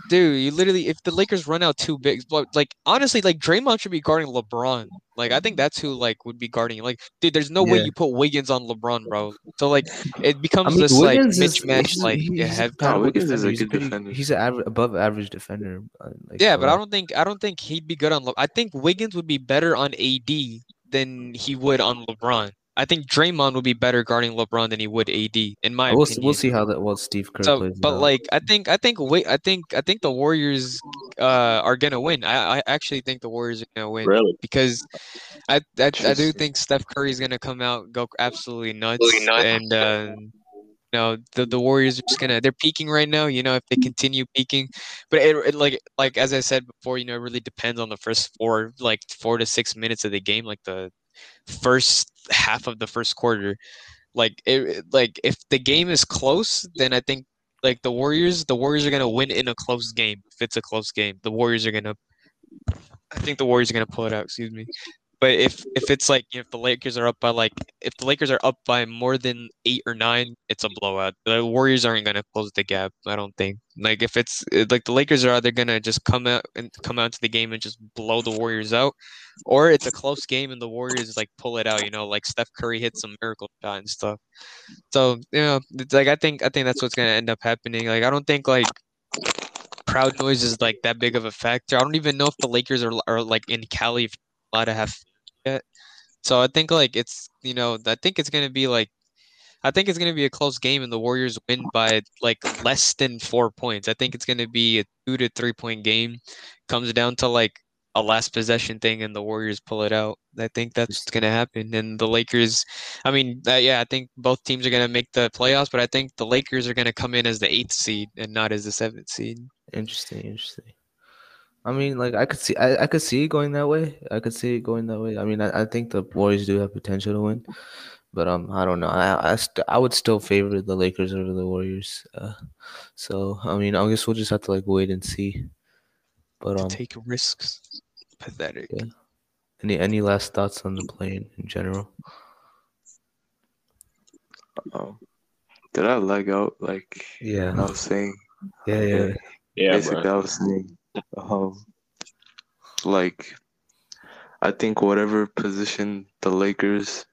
Dude, you literally, if the Lakers run out two bigs, like, honestly, like, Draymond should be guarding LeBron. Like, I think that's who, like, would be guarding. Like, dude, there's no yeah. way you put Wiggins on LeBron, bro. So, like, it becomes I mean, this, Wiggins like, mismatch, like, yeah, have no, Wiggins is a he's good pretty, defender. He's an aver- above-average defender. Like, yeah, so. but I don't think I don't think he'd be good on Le- I think Wiggins would be better on A D than he would on LeBron. I think Draymond would be better guarding LeBron than he would A D, in my we'll, opinion. We'll see how that well Steve Kerr so, plays. But now. like, I think, I think, wait, I think, I think the Warriors uh, are gonna win. I, I actually think the Warriors are gonna win really? because I, I, I do think Steph Curry is gonna come out go absolutely nuts, absolutely nuts. and uh, you know, the the Warriors are just gonna they're peaking right now. You know, if they continue peaking, but it, it like like as I said before, you know, it really depends on the first four like four to six minutes of the game, like the. first half of the first quarter. Like it, like if the game is close, then I think like the Warriors the Warriors are going to win in a close game. If it's a close game, the Warriors are going to I think the Warriors are going to pull it out, excuse me. But if if it's like if the Lakers are up by like if the Lakers are up by more than eight or nine, it's a blowout. The Warriors aren't going to close the gap, I don't think. Like if it's like the Lakers are either going to just come out and come out to the game and just blow the Warriors out, or it's a close game and the Warriors like pull it out, you know, like Steph Curry hits some miracle shot and stuff. So, you know, it's like I think I think that's what's going to end up happening. Like I don't think like crowd noise is like that big of a factor. I don't even know if the Lakers are are like in Cali allowed to have yet. So I think like it's, you know, I think it's going to be like I think it's going to be a close game and the Warriors win by like less than four points. I think it's going to be a two to three point game. Comes down to like a last possession thing and the Warriors pull it out. I think that's going to happen. And the Lakers, I mean, uh, yeah, I think both teams are going to make the playoffs, but I think the Lakers are going to come in as the eighth seed and not as the seventh seed. Interesting, interesting. I mean, like I could see, I, I could see it going that way. I could see it going that way. I mean, I, I think the Warriors do have potential to win. But um, I don't know. I I, st- I would still favor the Lakers over the Warriors. Uh, so I mean, I guess we'll just have to like wait and see. But um, take risks. Pathetic. Yeah. Any any last thoughts on the play-in in general? Oh, did I lag out? Like yeah, I was saying. Yeah, yeah, yeah. yeah Basically, bro. I was saying, um, like, I think whatever position the Lakers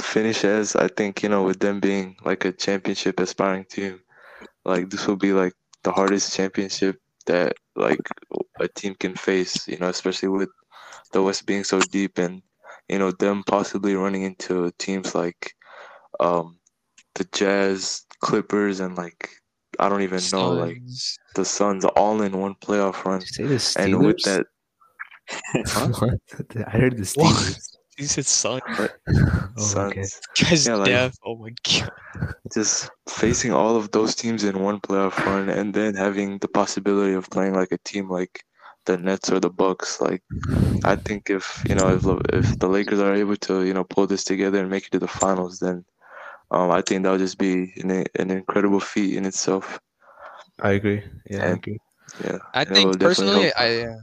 finish as, I think, you know, with them being like a championship aspiring team, like this will be like the hardest championship that like a team can face, you know, especially with the West being so deep and, you know, them possibly running into teams like um the Jazz, Clippers, and like I don't even Suns. know like the Suns all in one playoff run. And with that huh? I heard the Steelers. He said Sun. Oh, Suns. Okay. Yeah, like, oh my god. Just facing all of those teams in one playoff run and then having the possibility of playing like a team like the Nets or the Bucks. Like I think if you know if if the Lakers are able to, you know, pull this together and make it to the finals, then um I think that'll just be an an incredible feat in itself. I agree. Yeah, and, I agree. Yeah. I think personally I uh...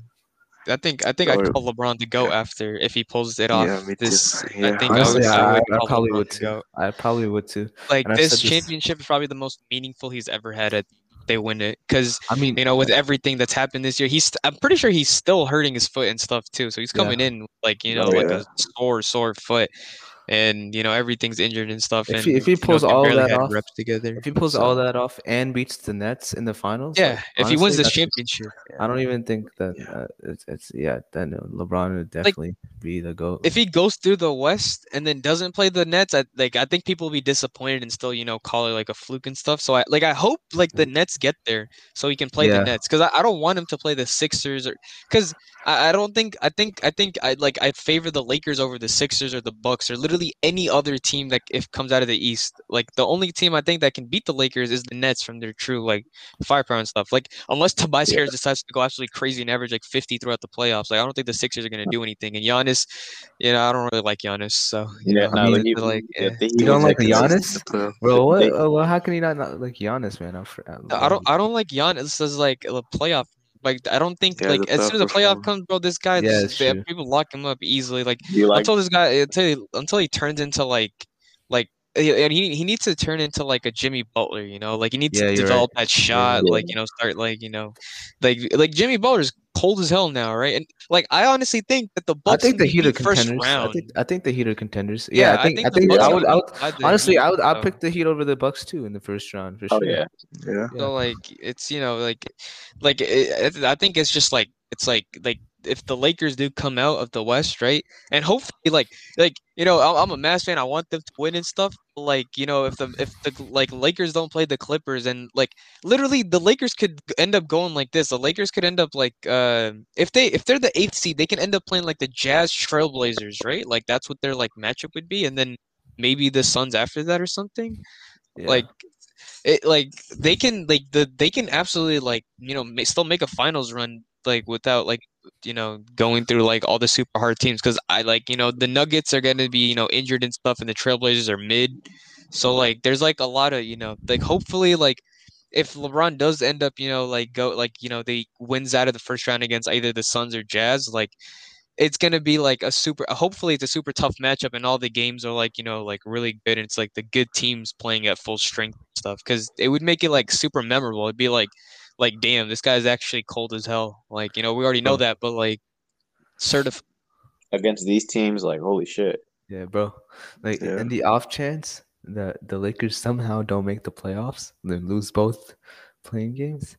I think I think I call LeBron to go after if he pulls it off. Yeah, this yeah. I think Honestly, I, would, I, I would probably LeBron would too. To I probably would too. Like and this championship this... is probably the most meaningful he's ever had. At they win it because I mean, you know, with everything that's happened this year, he's I'm pretty sure he's still hurting his foot and stuff too. So he's coming yeah. in like you know oh, like yeah. a sore sore foot, and you know everything's injured and stuff. If and, he, if he pulls know, all that off, reps together, if he pulls so. all that off and beats the Nets in the finals, yeah. Like, if honestly, he wins the championship, I don't even think that yeah. uh, it's, it's yeah. Then LeBron would definitely like, be the GOAT. If he goes through the West and then doesn't play the Nets, I like I think people will be disappointed and still you know call it like a fluke and stuff. So I like I hope like the Nets get there so he can play yeah. the Nets because I, I don't want him to play the Sixers or because I, I don't think I think I think I like I favor the Lakers over the Sixers or the Bucks or literally. Any other team that if comes out of the East, like the only team I think that can beat the Lakers is the Nets from their true like firepower and stuff. Like unless Tobias yeah. Harris decides to go absolutely crazy and average like fifty throughout the playoffs, like I don't think the Sixers are gonna do anything. And Giannis, you know, I don't really like Giannis, so you yeah, know, no, I mean, even, like yeah. you don't like Giannis, bro. What? Well, how can you not, not like Giannis, man? I'm for, I'm no, I don't. I don't like Giannis as like a playoff. Like I don't think yeah, like as soon as the playoff comes, bro, this guy yeah, this, they, people lock him up easily. Like, like until this guy until he, until he turns into like like and he he needs to turn into like a Jimmy Butler, you know, like he needs yeah, to develop right. that shot, yeah, like you know, start like you know, like like Jimmy Butler's cold as hell now, right? And like I honestly think that the Bucks I think the Heat are contenders. I think, I think the Heat are contenders. Yeah, yeah I think I think, I, think I would, I would honestly I would I pick the Heat over the Bucks too in the first round for sure. Oh, yeah. yeah, yeah. So like it's you know like like it, it, I think it's just like it's like like. if the Lakers do come out of the West, right? And hopefully like, like, you know, I'm a Mavs fan. I want them to win and stuff. Like, you know, if the, if the like Lakers don't play the Clippers and like literally the Lakers could end up going like this. The Lakers could end up like, uh, if they, if they're the eighth seed, they can end up playing like the Jazz Trailblazers, right? Like that's what their like matchup would be. And then maybe the Suns after that or something. Yeah. Like, it, like they can, like the, they can absolutely like, you know, may, still make a finals run, like without like, you know, going through like all the super hard teams, because I like, you know, the Nuggets are going to be, you know, injured and stuff, and the Trailblazers are mid. So like there's like a lot of, you know, like hopefully like if LeBron does end up, you know, like go like, you know, they wins out of the first round against either the Suns or Jazz, like it's going to be like a super, hopefully it's a super tough matchup and all the games are like, you know, like really good. And it's like the good teams playing at full strength and stuff, because it would make it like super memorable. It'd be like, Like, damn, this guy's actually cold as hell. Like, you know, we already know that, but, like, certified. Against these teams, like, holy shit. Yeah, bro. Like, yeah. in the off chance that the Lakers somehow don't make the playoffs, they lose both playing games,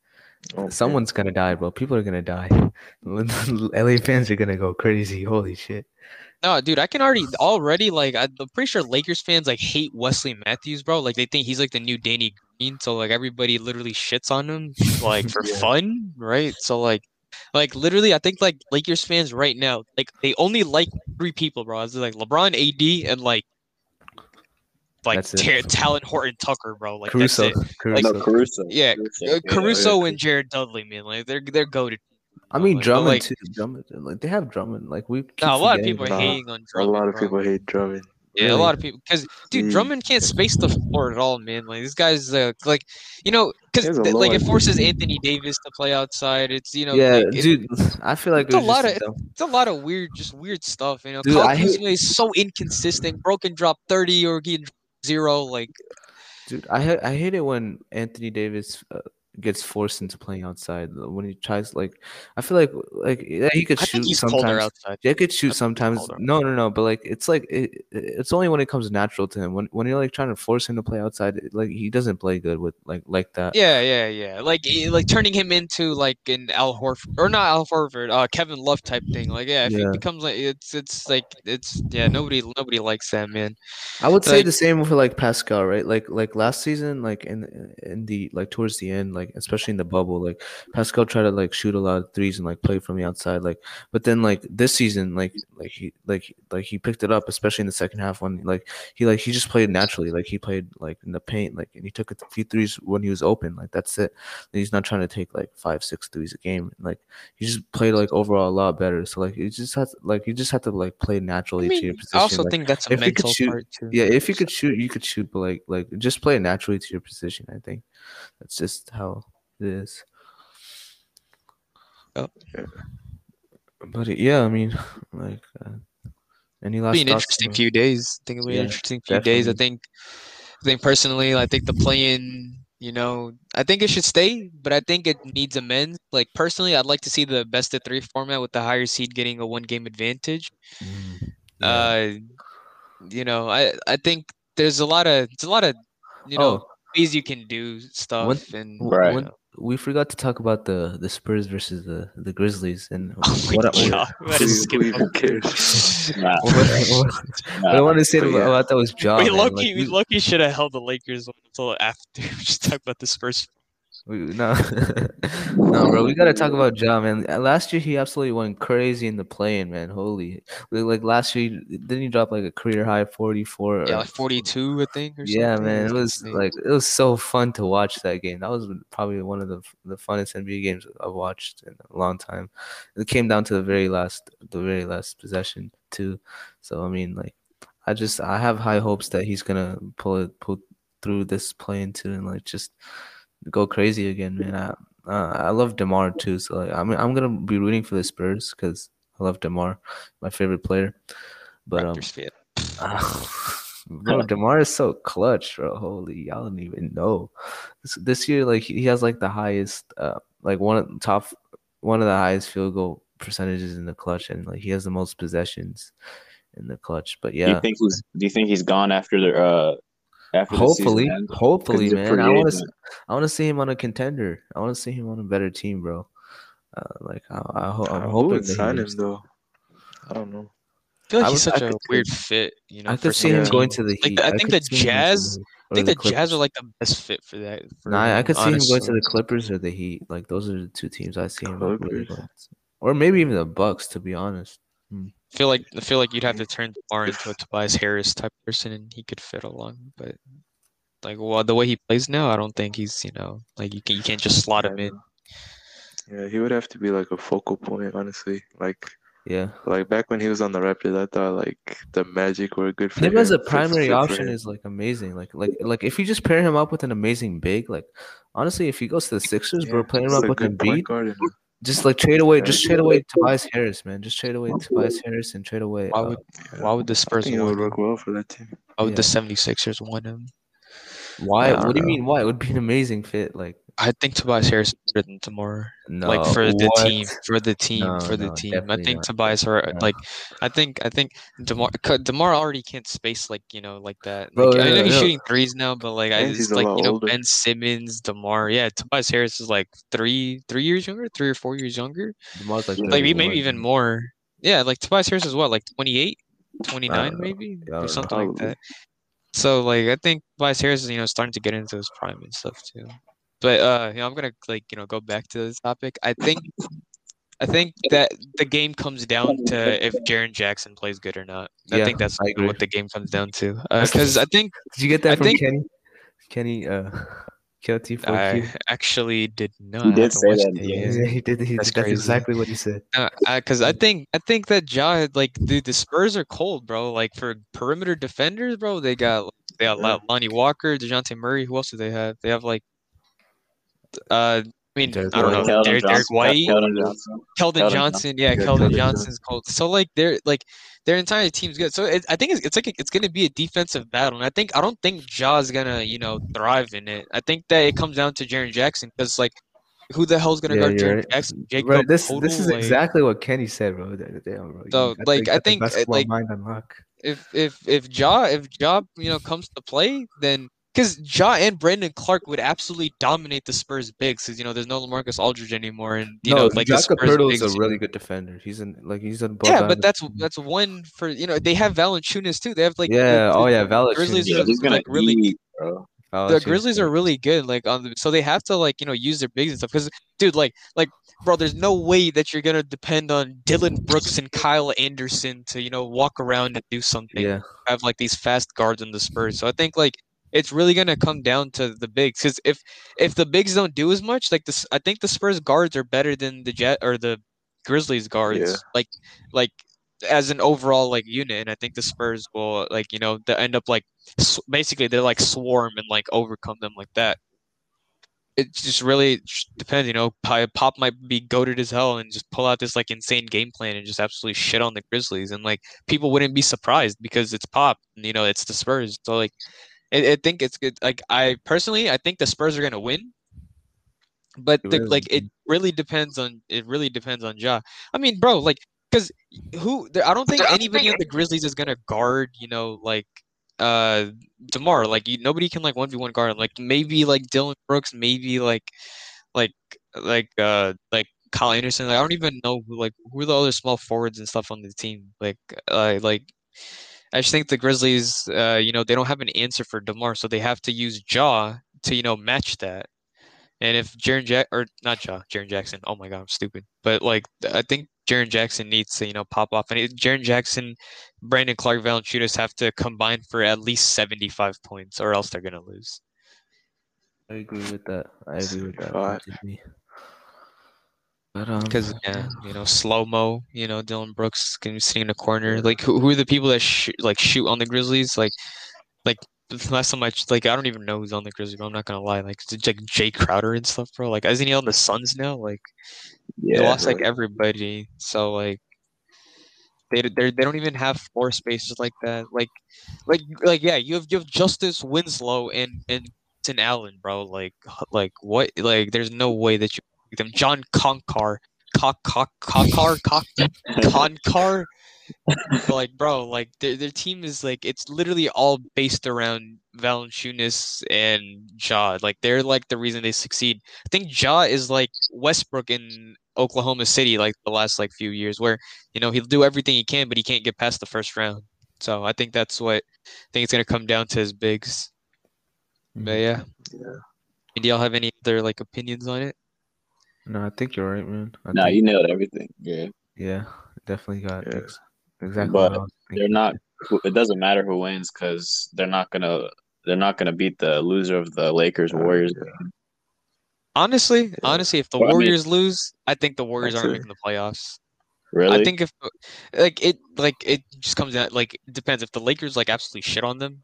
okay. someone's going to die, bro. People are going to die. L A fans are going to go crazy. Holy shit. No, dude, I can already already like I'm pretty sure Lakers fans like hate Wesley Matthews, bro. Like they think he's like the new Danny Green, so like everybody literally shits on him like for yeah. fun, right? So like, like literally, I think like Lakers fans right now, like they only like three people, bro. It's like LeBron, A D, and like like T- Talon Horton Tucker, bro. Like Caruso, that's it. Caruso. Like, no, Caruso, yeah, Caruso, Caruso yeah. and Jared Dudley, man. Like they're they're goated. I mean, like, Drummond, like, too. Drummond, like, they have Drummond. Like, we no, a lot of people are nah, hating on Drummond. A lot of bro. people hate Drummond. Yeah, really? a lot of people. Because, dude, mm. Drummond can't space the floor at all, man. Like, this guy's, uh, like, you know, because, th- like, it forces Anthony Davis to play outside. It's, you know. Yeah, like, it, dude, I feel like it's a lot of dumb. It's a lot of weird, just weird stuff, you know. Dude, I hate... is so inconsistent. Bro can drop thirty or he can drop zero. Like, dude, I, ha- I hate it when Anthony Davis. Uh, gets forced into playing outside when he tries. Like, I feel like like yeah, he could I shoot he's sometimes. Outside. Yeah, he could shoot sometimes. No, no, no. But like, it's like it, it's only when it comes natural to him. When when you're like trying to force him to play outside, like he doesn't play good with like like that. Yeah, yeah, yeah. Like like turning him into like an Al Horford or not Al Horford, uh, Kevin Love type thing. Like, yeah, if yeah. it becomes like it's it's like it's yeah. Nobody nobody likes that, man. I would but, say the same for like Pascal, right? Like like last season, like in in the like towards the end, like. Especially in the bubble, like Pascal tried to like shoot a lot of threes and like play from the outside, like. But then like this season, like like he like like he picked it up, especially in the second half when like he like he just played naturally, like he played like in the paint, like and he took a few threes when he was open, like that's it. And he's not trying to take like five six threes a game, like he just played like overall a lot better. So like you just have to, like you just have to like play naturally I mean, to your position. I also like, think that's a mental shoot, part too. Yeah, if you could shoot, you could shoot, but like like just play naturally to your position. I think that's just how. This, oh, yeah. but yeah, I mean, like, uh, any last? It'll be an interesting few days. I think it'll be yeah, an interesting few definitely. days. I think, I think personally, I think the play-in, you know, I think it should stay, but I think it needs amends. Like personally, I'd like to see the best of three format with the higher seed getting a one-game advantage. Mm, yeah. Uh, you know, I I think there's a lot of it's a lot of you know. Oh. ways you can do stuff when, and right. when, we forgot to talk about the, the Spurs versus the, the Grizzlies and oh my what, God, what, nah. what, what nah, I want to say about, yeah. about that was Ja. We lucky like, we lucky should have held the Lakers until after we just talk about the Spurs. We, no, no, bro. We gotta talk about Ja, man. Last year he absolutely went crazy in the play-in, man. Holy, like last year, didn't he drop like a career high forty-four? Or, yeah, like forty-two, I think. Or yeah, something. man. It was like it was so fun to watch that game. That was probably one of the the funnest N B A games I've watched in a long time. It came down to the very last, the very last possession too. So I mean, like, I just I have high hopes that he's gonna pull it pull through this play-in too, and like just. Go crazy again, man. I uh, I love DeMar too, so like, I'm I'm gonna be rooting for the Spurs because I love DeMar, my favorite player. But um, uh, Bro, DeMar is so clutch, bro. Holy, y'all don't even know. This, this year, like, he has like the highest, uh, like one of the top, one of the highest field goal percentages in the clutch, and like he has the most possessions in the clutch. But yeah, do you think he's, do you think he's gone after the? Uh, after hopefully, the hopefully, man. I want to, I want to see him on a contender. I want to see him on a better team, bro. Uh, like I, I, ho- I'm I hoping to sign him though. I don't know. I feel like I he's was, such I a weird see, fit, you know. I could see him team. going to the Heat. Like the, I, I think the Jazz, I think the, the Jazz are like the best fit for that. For nah, him, I could see honestly. him going to the Clippers or the Heat. Like those are the two teams I see him really going. Or maybe even the Bucks, to be honest. Hmm. I feel like I feel like you'd have to turn DeMar into a Tobias Harris type person, and he could fit along. But like, well, the way he plays now, I don't think he's, you know, like you can you can't just slot him in. Yeah, he would have to be like a focal point, honestly. Like. Yeah, like back when he was on the Raptors, I thought like the Magic were a good fit. Him as a primary option is like amazing. Like, like, like if you just pair him up with an amazing big, like honestly, if he goes to the Sixers, yeah, bro, playing him up with Embiid, just like trade away, yeah, just trade away Tobias Harris, man. Just trade away Tobias Harris and trade away. Why would, uh, why would the Spurs I think want it would work him? well for that team? Why would yeah. the 76ers want him? Why? What know. do you mean? Why? It would be an amazing fit, like. I think Tobias Harris is better than DeMar. No, like for the what? team, for the team, no, for the no, team. I think not. Tobias are like, I think, I think DeMar, DeMar already can't space like you know like that. Bro, like, yeah, I know yeah, he's yeah. shooting threes now, but like I, I just like you know older. Ben Simmons, DeMar. Yeah, Tobias Harris is like three, three years younger, three or four years younger. DeMar's like like maybe more. even more. Yeah, like Tobias Harris is what like twenty-eight, twenty-nine maybe yeah, or something probably. like that. So like I think Tobias Harris is you know starting to get into his prime and stuff too. But uh, you know, I'm gonna like you know go back to this topic. I think, I think that the game comes down to if Jaren Jackson plays good or not. I yeah, think that's I what the game comes down to. Because uh, I think did you get that I from think, Kenny? Kenny, uh, K L T four Q. I actually did not. He did say that. Yeah, he did. He that's, that's exactly what he said. Because uh, I, I think I think that Ja like dude, the Spurs are cold, bro. Like for perimeter defenders, bro, they got they got Lonnie Walker, DeJounte Murray. Who else do they have? They have like. Uh, I mean, Derek I don't know. Derek, Derek White, Keldon Johnson. Keldon Johnson, yeah, Keldon Johnson's cold. So like, they're like their entire team's good. So it, I think it's, it's like it's gonna be a defensive battle, and I think I don't think Ja's gonna you know thrive in it. I think that it comes down to Jaren Jackson because like, who the hell's gonna yeah, go Jaren right. Jackson? Jake right, this Kodo, this is like, exactly what Kenny said, bro. Damn, bro. So I like I think like mind unlock. if if if Ja if Ja you know comes to play then. Because Ja and Brandon Clark would absolutely dominate the Spurs bigs, because you know there's no LaMarcus Aldridge anymore, and you no, know like Jack the Spurs bigs, is a really good defender. He's in like he's in both. Yeah, but that's that's one for you know they have Valančiūnas too. They have like yeah, the, oh yeah, Valančiūnas. Grizzlies yeah, are like, like, really eat, bro. The Grizzlies are really good, like on the, so they have to like you know use their bigs and stuff. Because dude, like like bro, there's no way that you're gonna depend on Dillon Brooks and Kyle Anderson to you know walk around and do something. Yeah. Have like these fast guards in the Spurs, so I think like. It's really gonna come down to the bigs, because if if the bigs don't do as much, like this, I think the Spurs guards are better than the Jet or the Grizzlies guards, yeah. like like as an overall like unit. And I think the Spurs will like you know they end up like sw- basically they're like swarm and like overcome them like that. It just really depends, you know. Pop might be goated as hell and just pull out this like insane game plan and just absolutely shit on the Grizzlies, and like people wouldn't be surprised because it's Pop, and, you know, it's the Spurs, so like. I think it's good. Like I personally, I think the Spurs are gonna win, but the, like it really depends on it. Really depends on Ja. I mean, bro, like, cause who? There, I don't think anybody in the Grizzlies is gonna guard. You know, like, uh, DeMar. Like, you, nobody can like one v one guard. Like maybe like Dillon Brooks. Maybe like, like, like, uh, like Kyle Anderson. Like I don't even know who, like who are the other small forwards and stuff on the team. Like, uh, like. I just think the Grizzlies, uh, you know, they don't have an answer for DeMar, so they have to use Ja to, you know, match that. And if Jaren Jack or not Ja, Jaren Jackson. Oh my God, I'm stupid. But like, I think Jaren Jackson needs to, you know, pop off. And Jaren Jackson, Brandon Clark, Valančiūnas have to combine for at least seventy-five points, or else they're gonna lose. I agree with that. I agree with that. Because um, yeah, you know, slow mo. You know, Dillon Brooks can be sitting in the corner. Like, who, who are the people that sh- like shoot on the Grizzlies? Like, like last time I like, I don't even know who's on the Grizzlies. But I'm not gonna lie, like, like Jay Crowder and stuff, bro. Like, isn't he on the Suns now? Like, yeah, they lost bro. like everybody. So like, They they they don't even have floor spaces like that. Like, like like yeah, you have you have Justice Winslow and and Tim Allen, bro. Like like what? Like there's no way that you pick them. John Concar, cock cock cockar cock Concar. Like bro, like their their team is like it's literally all based around Valančiūnas and Ja. Like they're like the reason they succeed. I think Ja is like Westbrook in Oklahoma City, like the last like few years, where you know he'll do everything he can, but he can't get past the first round. So I think that's what I think it's gonna come down to his bigs. But yeah, yeah. And do y'all have any other like opinions on it? No, I think you're right, man. I no, think... you nailed everything. Yeah, yeah, definitely got yeah. Ex- exactly. But what I was thinking. They're not. It doesn't matter who wins because they're not gonna. They're not gonna beat the loser of the Lakers or Warriors. Yeah. Honestly, honestly, if the well, Warriors I mean, lose, I think the Warriors aren't making the playoffs. Really? I think if like it like it just comes out like it depends. If the Lakers like absolutely shit on them,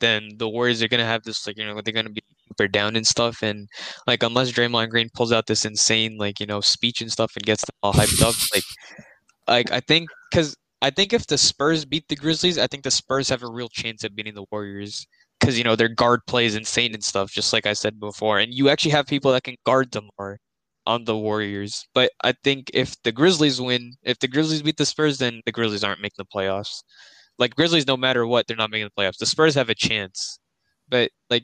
then the Warriors are gonna have this like you know they're gonna be super down and stuff, and like unless Draymond Green pulls out this insane like you know speech and stuff and gets them all hyped up, like like I think because I think if the Spurs beat the Grizzlies, I think the Spurs have a real chance at beating the Warriors. Because, you know, their guard play is insane and stuff, just like I said before. And you actually have people that can guard them more on the Warriors. But I think if the Grizzlies win, if the Grizzlies beat the Spurs, then the Grizzlies aren't making the playoffs. Like, Grizzlies, no matter what, they're not making the playoffs. The Spurs have a chance. But, like,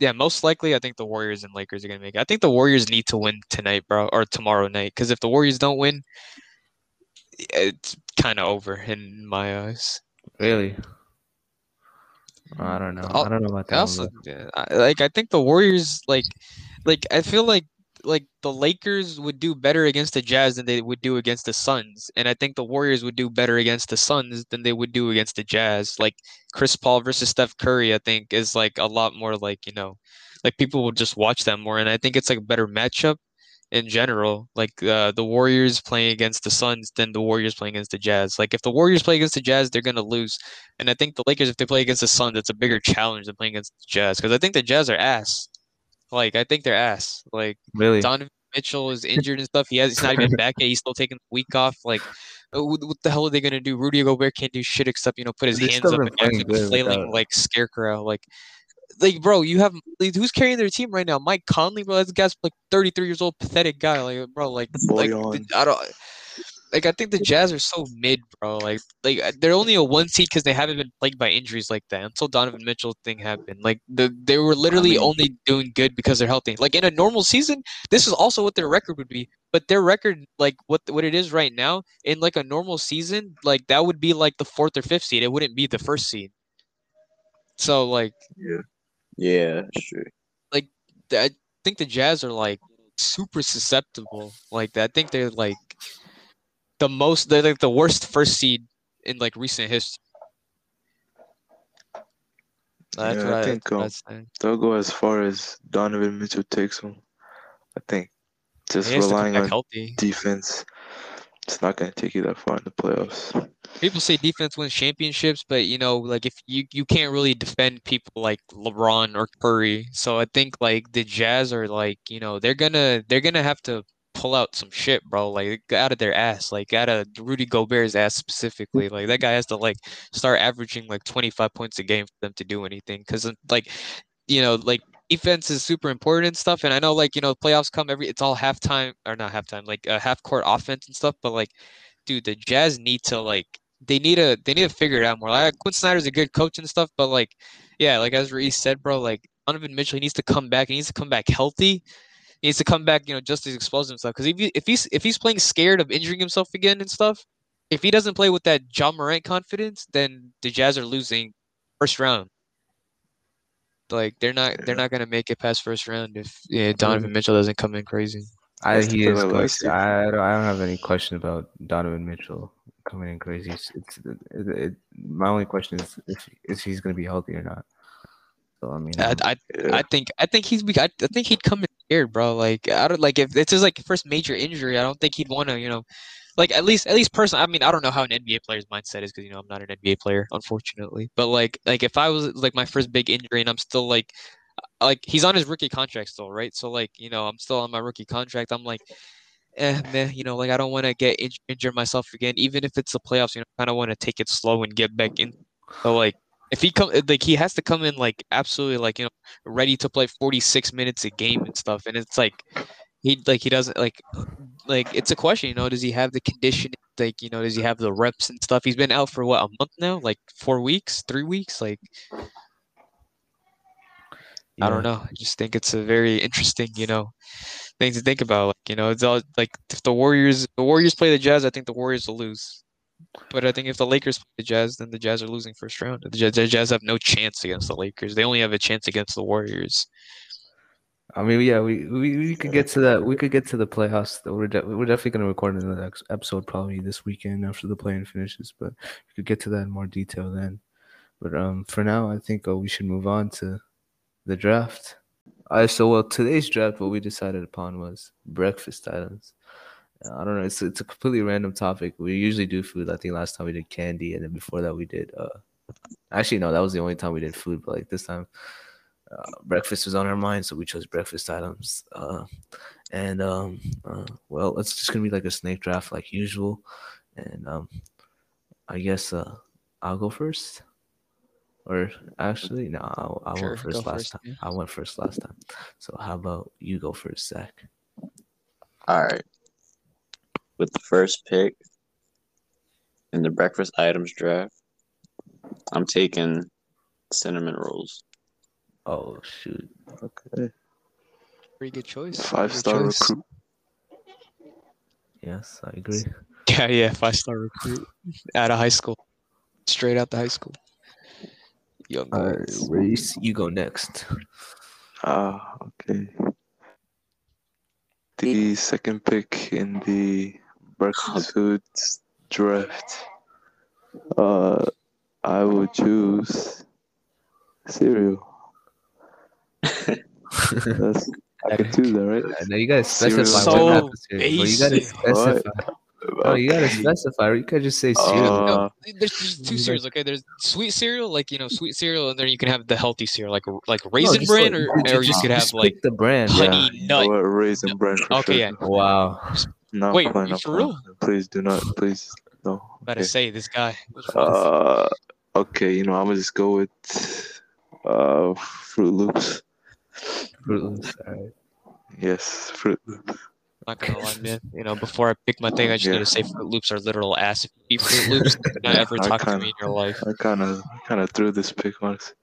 yeah, most likely I think the Warriors and Lakers are going to make it. I think the Warriors need to win tonight, bro, or tomorrow night. Because if the Warriors don't win, it's kind of over in my eyes. Really? I don't know. I don't know about that. I also, yeah, like, I think the Warriors, like, like I feel like, like the Lakers would do better against the Jazz than they would do against the Suns, and I think the Warriors would do better against the Suns than they would do against the Jazz. Like Chris Paul versus Steph Curry, I think is like a lot more like you know, like people will just watch that more, and I think it's like a better matchup in general. Like uh, the Warriors playing against the Suns than the Warriors playing against the Jazz. Like if the Warriors play against the Jazz, they're going to lose. And I think the Lakers, if they play against the Suns, that's a bigger challenge than playing against the Jazz. Because I think the Jazz are ass. Like I think they're ass. Like really? Donovan Mitchell is injured and stuff. He has, he's not even back yet. He's still tacking the week off. Like what, what the hell are they going to do? Rudy Gobert can't do shit except, you know, put his they hands up and act flailing like scarecrow. Like Like, bro, you have like, who's carrying their team right now? Mike Conley, bro. That guy's like thirty-three years old, pathetic guy. Like, bro, like, like the, I don't, like, I think the Jazz are so mid, bro. Like, like they're only a one seed because they haven't been plagued by injuries like that until Donovan Mitchell thing happened. Like, the they were literally only doing good because they're healthy. Like in a normal season, this is also what their record would be. But their record, like what what it is right now, in like a normal season, like that would be like the fourth or fifth seed. It wouldn't be the first seed. So like, yeah. Yeah, sure. Like, I think the Jazz are, like, super susceptible. Like, I think they're, like, the most – they're, like, the worst first seed in, like, recent history. That's yeah, I think I, um, they'll go as far as Donovan Mitchell takes them. I think just relying on healthy. Defense, it's not going to take you that far in the playoffs. People say defense wins championships, but, you know, like, if you, you can't really defend people like LeBron or Curry. So I think, like, the Jazz are, like, you know, they're going to they're gonna have to pull out some shit, bro, like, out of their ass, like, out of Rudy Gobert's ass specifically. Like, that guy has to, like, start averaging, like, twenty-five points a game for them to do anything because, like, you know, like, defense is super important and stuff. And I know, like, you know, playoffs come every – it's all halftime – or not halftime, like, uh, half-court offense and stuff. But, like, dude, the Jazz need to, like – They need to they need to figure it out more. Like Quinn Snyder's a good coach and stuff, but like, yeah, like as Raees said, bro, like Donovan Mitchell needs to come back. He needs to come back healthy. He needs to come back, you know, just as explosive and stuff. Because if he, if he's if he's playing scared of injuring himself again and stuff, if he doesn't play with that Ja Morant confidence, then the Jazz are losing first round. Like they're not they're not gonna make it past first round if yeah, Donovan Mitchell doesn't come in crazy. I he is question. I don't I don't have any question about Donovan Mitchell coming in crazy. It's, it's it, it, my only question is if if he's gonna be healthy or not. So I mean, I I, I think I think he's I, I think he'd come in scared, bro. Like I don't like if this is like first major injury. I don't think he'd want to, you know, like at least at least personally. I mean, I don't know how an N B A player's mindset is because you know I'm not an N B A player, unfortunately. But like like if I was like my first big injury and I'm still like. Like he's on his rookie contract still, right? So like, you know, I'm still on my rookie contract. I'm like, eh, meh, you know, like I don't want to get in- injure myself again. Even if it's the playoffs, you know, I kind of want to take it slow and get back in. So like, if he come, like he has to come in like absolutely like, you know, ready to play forty-six minutes a game and stuff. And it's like he like he doesn't like like it's a question, you know, does he have the conditioning? Like, you know, does he have the reps and stuff? He's been out for what, a month now, like four weeks, three weeks, like. Yeah. I don't know. I just think it's a very interesting, you know, thing to think about. Like, you know, it's all like if the Warriors, the Warriors play the Jazz, I think the Warriors will lose. But I think if the Lakers play the Jazz, then the Jazz are losing first round. The Jazz, the Jazz have no chance against the Lakers. They only have a chance against the Warriors. I mean, yeah, we, we, we could get to that. We could get to the playoffs. We're de- we're definitely going to record another episode probably this weekend after the play-in finishes. But we could get to that in more detail then. But um, for now, I think oh, we should move on to the draft. All right, so well, today's draft, what we decided upon was breakfast items. I don't know. It's it's a completely random topic. We usually do food. I think last time we did candy, and then before that we did. Uh, actually, no, that was the only time we did food. But like this time, uh, breakfast was on our mind, so we chose breakfast items. Uh, and um, uh, well, it's just gonna be like a snake draft, like usual. And um, I guess uh, I'll go first. Or actually, no, I, I sure, went first last first, time. Yeah. I went first last time. So how about you go first, Zach? All right. With the first pick in the breakfast items draft, I'm taking cinnamon rolls. Oh, shoot. Okay. Pretty good choice. Five-star recruit. Yes, I agree. Yeah, yeah, five-star recruit. Out of high school. Straight out the high school. Young All right, Raees, you go next. Ah, uh, okay. The second pick in the breakfast foods draft. Uh, I would choose cereal. That's, I could do that, right? Yeah, now you gotta specify so what happened to it. You gotta specify. What? Oh, you gotta specify, or you could just say cereal. Uh, no, there's just two cereals, okay? There's sweet cereal, like you know, sweet cereal, and then you can have the healthy cereal, like like raisin no, bran, like, or, or you just could have like the brand, honey yeah. nut. Or raisin no. bran. Okay, sure. yeah. Wow. Not Wait, you for real? Please do not. Please no. Okay. I gotta say this guy. Uh, okay, you know I'm gonna just go with uh Fruit Loops. Fruit Loops. All right. Yes, Fruit Loops. I'm not gonna lie, man. You know, before I pick my thing, I just yeah. gotta say Fruit Loops are literal ass. If you eat Fruit Loops, you're not ever talk kinda, to me in your life. I kind of, kind of threw this pick once.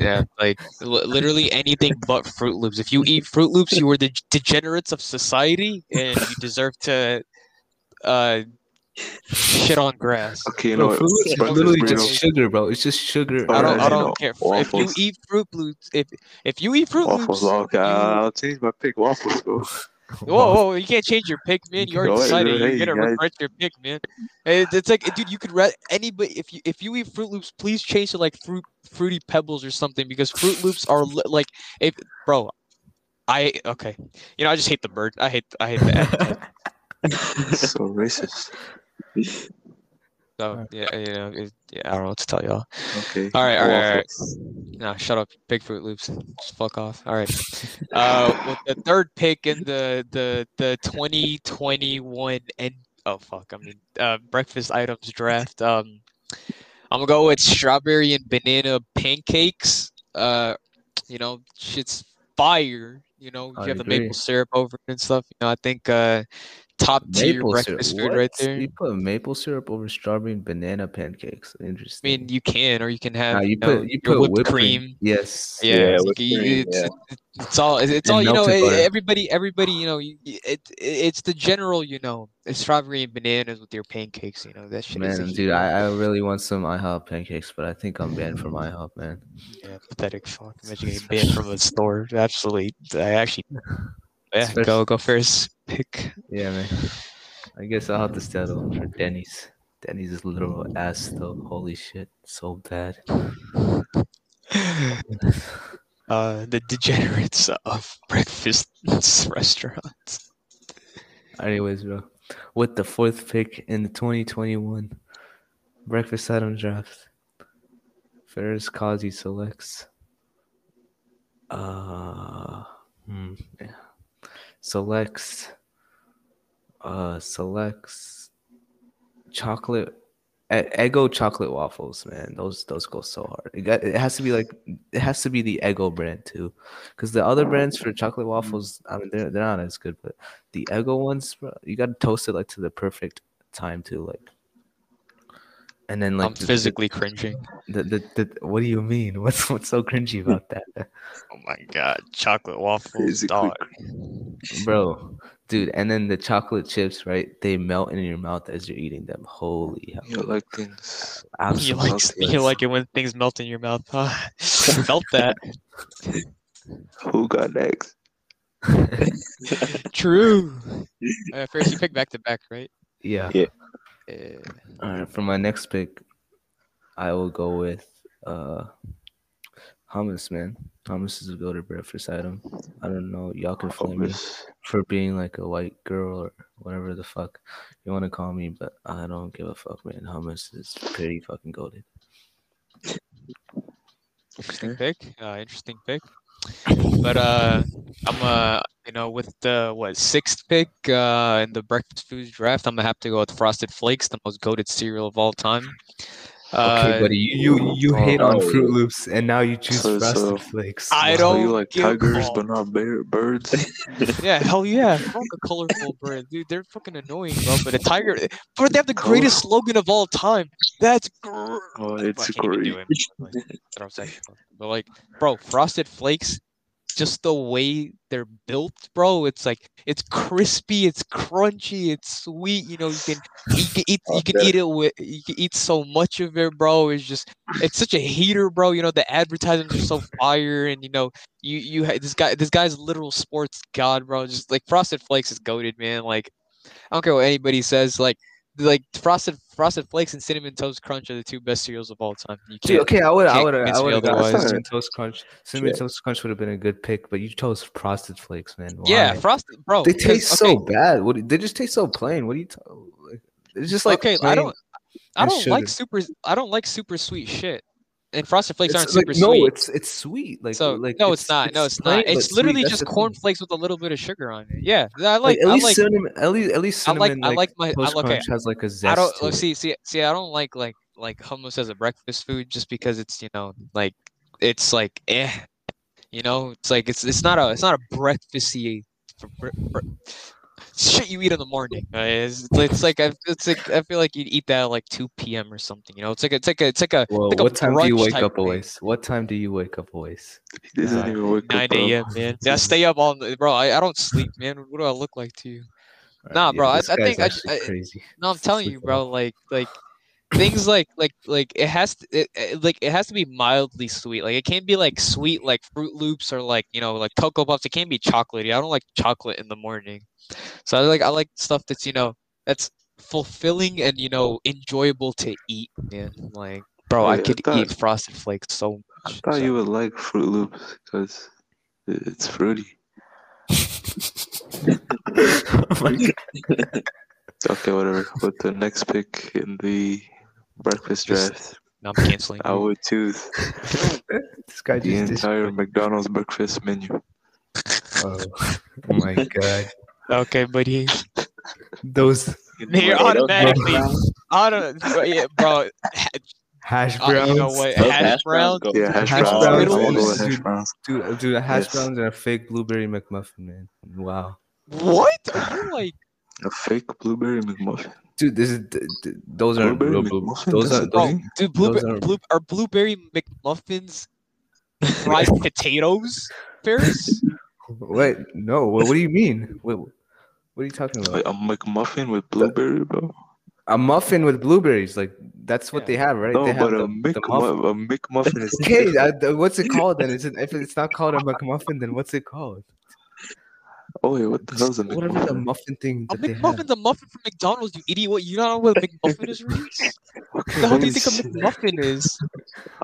Yeah, like l- literally anything but Fruit Loops. If you eat Fruit Loops, you are the degenerates of society, and you deserve to uh, shit on grass. Okay, you know, Fruit Loops is literally just sugar, bro. It's just sugar. I don't, I don't care. If you eat Fruit Loops, if if you eat Fruit Loops, okay, I'll change my pick. Waffles, bro. Whoa, whoa, you can't change your pick, man. You already no, decided you're gonna guys. regret your pick, man. It's like, dude, you could re- anybody if you if you eat Fruit Loops, please change to like fruit fruity pebbles or something because Fruit Loops are li- like, if bro, I okay, you know I just hate the bird. I hate I hate that. So racist. So yeah, you know, it, yeah, I don't know what to tell y'all. Okay. All right, all right, all right. Nah, shut up. Big Fruit Loops. Just fuck off. All right. Uh, with the third pick in the the the twenty twenty-one and oh fuck, I mean uh, breakfast items draft. Um, I'm gonna go with strawberry and banana pancakes. Uh, you know, shit's fire. You know, you have the maple syrup over it and stuff. You know, I think uh. Top tier breakfast syrup. food what? right there. You put maple syrup over strawberry and banana pancakes. Interesting. I mean, you can, or you can have. Nah, you, you put know, you put whipped, whipped cream. cream. Yes. Yeah. yeah, whipped you, cream, it's, yeah. It's, it's all. It's, it's all. You know. Butter. Everybody. Everybody. You know. It, it. It's the general. You know. It's strawberry and bananas with your pancakes. You know that shit. Man, is dude, I, I really want some IHOP pancakes, but I think I'm banned from IHOP, man. Yeah, pathetic. Fuck. Imagine getting banned from a store. Absolutely. I actually. Yeah, Especially, go go first pick. Yeah, man. I guess I'll have to stay on for Denny's. Denny's is literal ass though. Holy shit, so bad. Uh, the degenerates of breakfast restaurants. Anyways, bro, with the fourth pick in the twenty twenty-one breakfast item draft, Ferris Kazi selects. Uh, hmm, yeah. Selects uh, selects chocolate, Eggo chocolate waffles, man. Those those go so hard. It, got, it has to be like it has to be the Eggo brand too, because the other brands for chocolate waffles, I mean, they're they're not as good. But the Eggo ones, bro, you gotta toast it like to the perfect time too, like. And then, like, I'm physically the, cringing. The, the, the, what do you mean? What's what's so cringy about that? Oh my god, chocolate waffles, physically dog, cringy. Bro, dude. And then the chocolate chips, right? They melt in your mouth as you're eating them. Holy hell! You like things? You like, you like it when things melt in your mouth? Huh? I felt that. Who got next? True. Uh, first, you pick back to back, right? Yeah. Yeah. Yeah. All right, for my next pick, I will go with uh, Thomas, man. Thomas is a go-to breakfast item. I don't know. Y'all can flame me for being like a white girl or whatever the fuck you want to call me, but I don't give a fuck, man. Thomas is pretty fucking goated. Interesting pick. Uh, interesting pick. But uh, I'm uh, you know, with the what sixth pick uh in the breakfast foods draft, I'm gonna have to go with Frosted Flakes, the most goated cereal of all time. Uh, okay, buddy, you you, you oh, hate on Fruit Loops, and now you choose so, Frosted so, Flakes. I don't. So you like tigers, all. But not bear, birds. Yeah, hell yeah, fuck a colorful bird, dude. They're fucking annoying, bro. But a tiger, but they have the greatest oh. slogan of all time. That's great. Oh, it's great. Like, like, but like, bro, Frosted Flakes, just the way they're built, bro. It's like it's crispy, it's crunchy, it's sweet. You know, you can you can eat you can eat it with you can eat so much of it, bro. It's just it's such a heater, bro. You know, the advertisements are so fire, and you know you you this guy this guy's literal sports god, bro. Just like Frosted Flakes is goated, man. Like I don't care what anybody says, like. Like frosted, frosted flakes and cinnamon toast crunch are the two best cereals of all time. You can't, Dude, okay, I would, I would, I would. Cinnamon toast crunch, cinnamon yeah. toast crunch would have been a good pick, but you chose Frosted Flakes, man. Why? Yeah, frosted, bro. They taste okay. so bad. What? They just taste so plain. What do you? T- it's just like okay. I don't, I don't sugar. like super. I don't like super sweet shit. And Frosted Flakes it's aren't like, super no, sweet. No, it's it's sweet. Like, so, like no, it's, it's not. No, it's plain, not. It's literally just corn thing. flakes with a little bit of sugar on it. Yeah, I like. like at, I least like cinnamon, at least at least cinnamon. I like. Like, I like my. Okay. Has like a zest. I don't to see. It. See. See. I don't like like like hummus as a breakfast food just because it's you know like it's like eh, you know it's like it's it's not a it's not a breakfasty. Bre- bre- Shit, you eat in the morning. It's, it's like I, it's like I feel like you'd eat that at like two p.m. or something. You know, it's like it's like a, it's like a. Whoa, like what, a time what time do you wake up, Owais? What time do you wake up, Owais? He doesn't uh, even wake nine up. nine a.m. man. I stay up all night, bro. I, I don't sleep, man. What do I look like to you? Right, nah, bro. Yeah, I, I think I, I. Crazy. No, I'm it's telling you, bro. Like like. Things like like like it has to it, it, like it has to be mildly sweet. Like it can't be like sweet like Fruit Loops or like you know like Cocoa Puffs. It can't be chocolatey. I don't like chocolate in the morning. So I like I like stuff that's you know that's fulfilling and you know enjoyable to eat. Man, like bro, Wait, I could I thought, eat Frosted Flakes so much. I thought so. You would like Fruit Loops because it's fruity. Oh my god. Okay, whatever. With the next pick in the breakfast draft, no, I'm canceling. I would choose this guy the entire destroyed. McDonald's breakfast menu. Oh, oh my god! Okay, buddy. Those they're automatically auto. Bro, yeah, bro. Hash browns. Uh, you know what? Hash, hash browns. browns. Yeah, hash, hash browns. browns. Dude, dude, dude, dude hash yes. browns and a fake blueberry McMuffin, man. Wow. What? Are you like? A fake blueberry McMuffin. Dude, this is th- th- those are real blue. Those are bro, dude. Blueberry are... Blue, are blueberry McMuffins fried potatoes, Ferris? Wait, no. What, what do you mean? Wait, what are you talking about? Wait, a McMuffin with blueberry, bro. A muffin with blueberries, like that's what yeah. they have, right? No, they have but the, a, Mc, the a McMuffin is okay. I, what's it called then? Is it if it's not called a McMuffin, then what's it called? Oh, yeah, what the hell's a McMuffin? Whatever the muffin thing that they have. A McMuffin's a muffin from McDonald's, you idiot. What, you don't know what a McMuffin is, Reese? What the hell do you think a McMuffin is?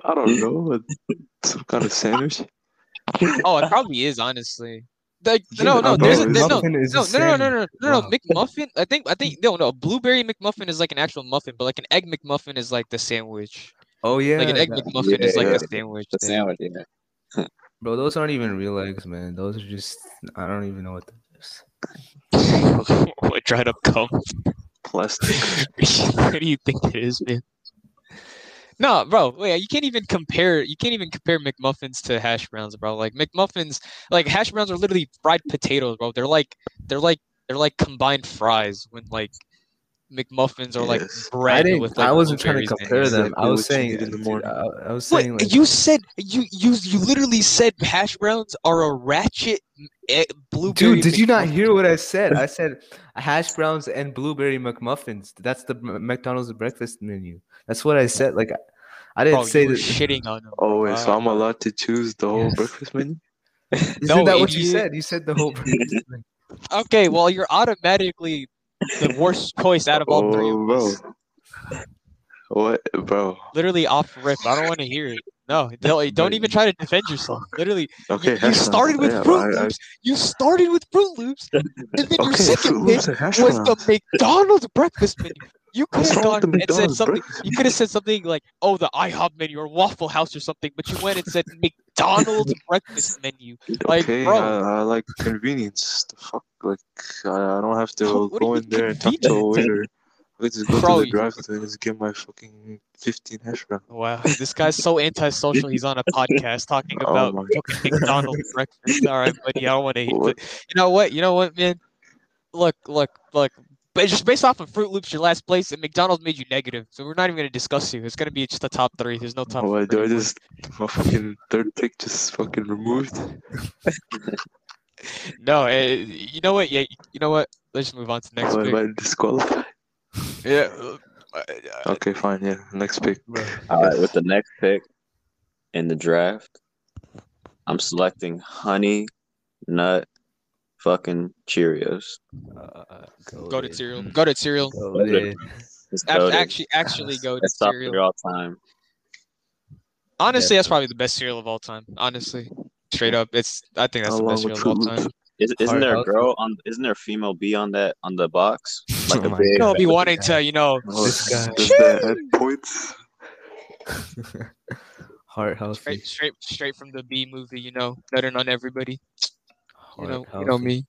I don't know. Some kind of sandwich? Oh, it probably is, honestly. Like, yeah, no, no, there's, a, there's no, no, no, no, no, no, no, wow. McMuffin. I think, I think, no, no, a blueberry McMuffin is like an actual muffin, but like an egg McMuffin is like the sandwich. Oh, yeah. Like an egg that, McMuffin yeah, is like yeah. a sandwich. The sandwich, yeah. Bro, those aren't even real eggs, man. Those are just, I don't even know what that is. James. What dried up cum? Plastic. What do you think it is, man? No, bro. Wait, you can't even compare. You can't even compare McMuffins to hash browns, bro. Like McMuffins, like hash browns are literally fried potatoes, bro. They're like, they're like, they're like combined fries. When like McMuffins are like yes. bread. I didn't, with like, I wasn't trying to compare them. Like, I was saying in the morning. I, I was saying Wait, like, you said you you you literally said hash browns are a ratchet blueberry. Dude, did McMuffin. You not hear what I said? I said hash browns and blueberry McMuffins. That's the McDonald's breakfast menu. That's what I said. Like, I didn't bro, say that. Shitting on them. Oh, wait, so I'm allowed to choose the whole yes. breakfast menu? Isn't no, that what you, you said? You said the whole breakfast menu. Okay, well, you're automatically the worst choice out of all oh, three of us. Bro. What, bro? Literally off rip. I don't want to hear it. No, don't, don't even try to defend yourself. Literally, okay, you, you started with yeah, Fruit I, Loops. I, you started with Fruit Loops, and then okay, your second pick was around. the McDonald's breakfast menu. You could have gone and said something. You could have said something like, "Oh, the IHOP menu or Waffle House or something," but you went and said McDonald's breakfast menu. Like, okay, bro, I, I like convenience. The fuck, like, I don't have to what go in there and talk to a waiter. Let's just go bro, to the drive-thru and just get my fucking fifteen hash browns. Wow, this guy's so antisocial. He's on a podcast talking about oh fucking McDonald's breakfast. All right, buddy, I don't want to eat. But you know what? You know what, man? Look, look, look. But just based off of Fruit Loops, your last place, and McDonald's made you negative. So we're not even going to discuss you. It's going to be just the top three. There's no top three. Oh, do I just my fucking third pick just fucking removed? No, it, you know what? Yeah, you know what? Let's just move on to the next oh, pick. Am I disqualified? Yeah. Okay, fine. Yeah, next pick. All right, with the next pick in the draft, I'm selecting Honey Nut fucking Cheerios. Uh, go, go to it. cereal. Go to cereal. Go to actually, actually, actually, go to cereal all time. Honestly, yeah. That's probably the best cereal of all time. Honestly, straight up, it's. I think that's the best cereal of all time. Is, isn't there a girl on? Isn't there a female bee on that on the box? Like oh a big. I'll be wanting guy. to, you know. Oh, this guy. That points. Heart healthy. Straight, straight, straight from the Bee movie, you know, nutting on everybody. Heart you know, healthy. You know me.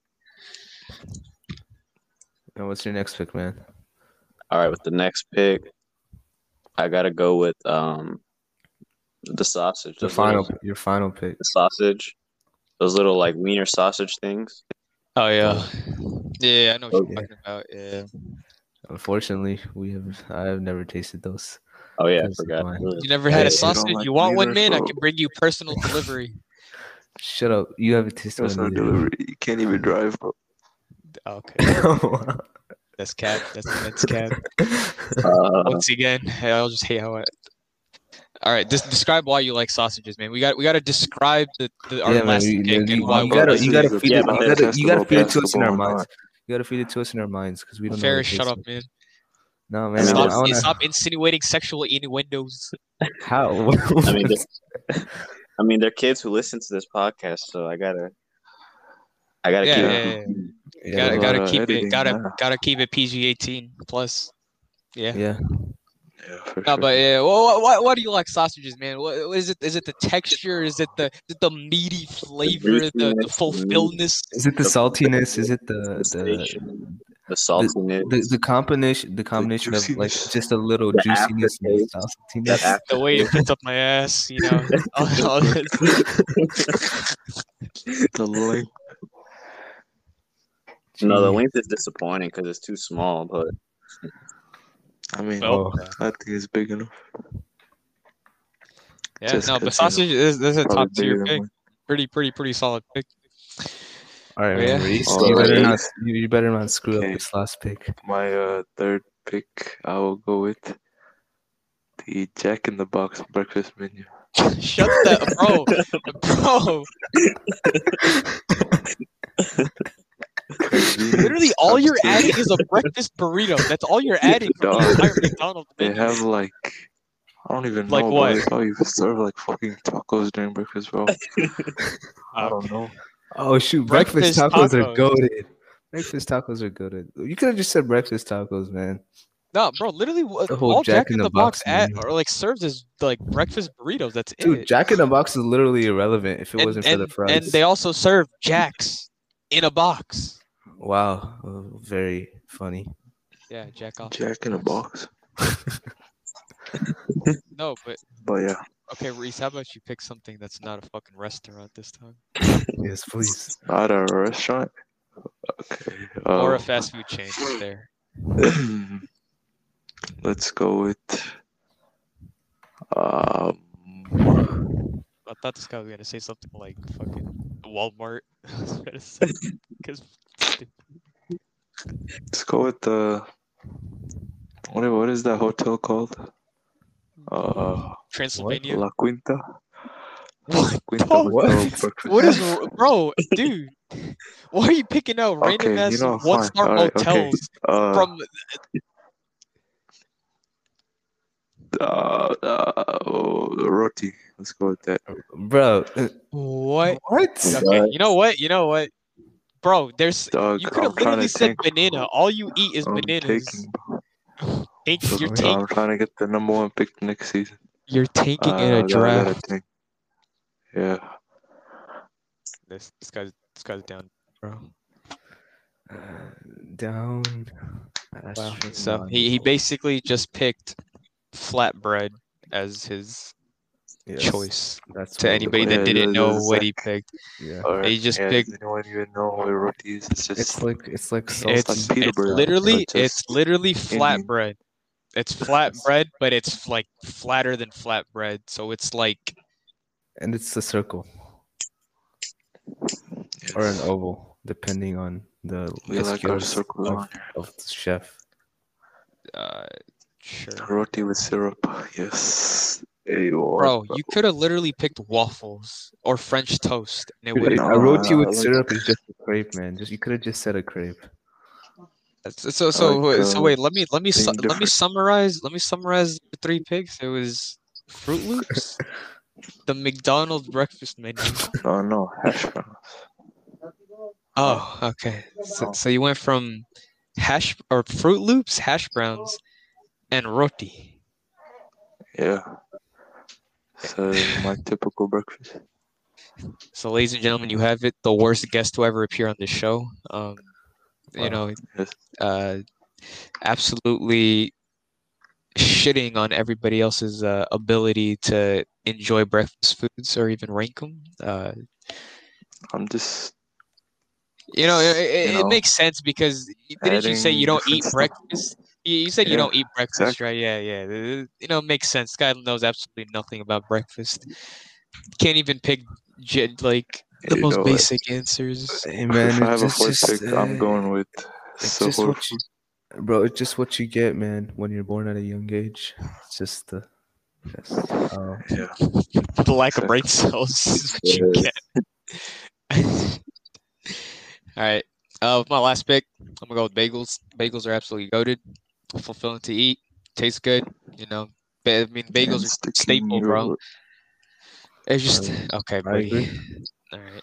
And what's your next pick, man? All right, with the next pick, I gotta go with um, the sausage. The, the final, little, your final pick. The sausage. Those little like wiener sausage things. Oh yeah, yeah, I know what okay. you're talking about. Yeah. Unfortunately, we have I have never tasted those. Oh yeah, I forgot. You never had hey, a sausage? You, like you want one, man? Bro. I can bring you personal delivery. Shut up! You haven't tasted personal delivery. You can't even drive, bro. Okay. That's cat. That's that's cat. Uh, Once again, hey, I'll just hate how I. All right, just describe why you like sausages, man. We got we got to describe the, the our yeah, last man, you, you, why you gotta you gotta feed it, yeah, you gotta, you gotta feed it to us in our minds. You gotta feed it to us in our minds because we don't. Ferris, know shut up, man. No man, stop, I wanna... stop insinuating sexual innuendos. How? I mean, I mean, they're kids who listen to this podcast, so I gotta, I gotta yeah, keep yeah, it. Yeah, yeah. Gotta, gotta keep editing, it. Gotta yeah. gotta keep it P G eighteen plus. Yeah. Yeah. Yeah, no, sure. But yeah, well, why, why do you like sausages, man? What, what is it? Is it the texture? Is it the is it the meaty flavor? The, the, the fulfillness? Is it the saltiness? Is it the the the saltiness? The, the, the combination the combination the of like just a little the juiciness and saltiness. The, the way it fits up my ass, you know. All, all the length. No, the length is disappointing because it's too small, but. I mean, well, I think it's big enough. Yeah, Just no, but sausage is this is a top tier pick. One. Pretty, pretty, pretty solid pick. All right, yeah. Raees, oh, you, better not, you better not screw okay. up this last pick. My uh, third pick, I will go with the Jack in the Box breakfast menu. Shut that, bro, bro. Literally, all you're adding is a breakfast burrito. That's all you're adding from the entire McDonald's. They have like, I don't even like know. Like what? Bro, they probably serve like fucking tacos during breakfast, bro. I don't know. Oh shoot, breakfast, breakfast tacos, tacos are goated. Breakfast tacos are goated. You could have just said breakfast tacos, man. No, bro. Literally, the whole all Jack, Jack in the, the Box, box at or like serves as like breakfast burritos. That's Dude, it. Dude, Jack in the Box is literally irrelevant if it and, wasn't and, for the fries. And they also serve Jacks in a box. Wow, very funny. Yeah, jack off. Jack in a box. No, but. But yeah. Okay, Raees, how about you pick something that's not a fucking restaurant this time? Yes, please. Not a restaurant. Okay. Um, or a fast food chain there. Let's go with. Um. I thought this guy was gonna say something like fucking Walmart. I was gonna say, cause... Let's go with the. What what is that hotel called? Uh, Transylvania. La Quinta. La Quinta oh, what? What is bro, dude? Why are you picking out random okay, ass you know, one star right, hotels okay. uh, from? Uh, uh, oh, roti. Let's go with that, bro. What? What? Okay. You know what? You know what, bro? There's Doug, you could have literally said think, banana. All you eat is I'm bananas. Taking, Tank, you're tank, I'm trying to get the number one pick next season. You're tanking uh, in a draft. Yeah. This this guy's this guy's down, bro. Uh, down. Wow. So he he basically just picked flatbread as his yes, choice. That's to anybody that yeah, didn't know what like, he picked. Yeah. Or, he just yeah, picked. Anyone even know what roti is? It's just it's like it's like so it's, it's, like it's literally it's literally flatbread. It's flatbread, but it's like flatter than flatbread, so it's like. And it's a circle. Yes. Or an oval, depending on the like circle of, of the chef. Uh. Sure. Roti with syrup, yes. Bro, bro, you could have literally picked waffles or French toast. And it no, a roti with like syrup is just a crepe, man. Just you could have just said a crepe. So, so, like, so wait. Let me, let me, su- let me summarize. Let me summarize the three picks. It was Fruit Loops, the McDonald's breakfast menu. Oh no, hash browns. Oh, okay. So, so you went from hash or Fruit Loops, hash browns. And roti. Yeah. So my typical breakfast. So, ladies and gentlemen, you have it—the worst guest to ever appear on this show. Um, wow. You know, yes. uh, absolutely shitting on everybody else's uh, ability to enjoy breakfast foods or even rank them. Uh, I'm just. You know, it, it, you know, it makes sense because didn't you say you don't eat breakfast? You said yeah, you don't eat breakfast, exactly. Right? Yeah, yeah. You know, it makes sense. This guy knows absolutely nothing about breakfast. Can't even pick like the you most basic what? Answers. Hey, man, if I have a fourth pick, uh, I'm going with. It's just what you, bro, it's just what you get, man. When you're born at a young age, it's just the. Just, uh, yeah. The lack of brain cells is what you get. All right. Uh, with my last pick, I'm gonna go with bagels. Bagels are absolutely goated. Fulfilling to eat, tastes good, you know. I mean, bagels are staple, bro. It's just okay, buddy. All right,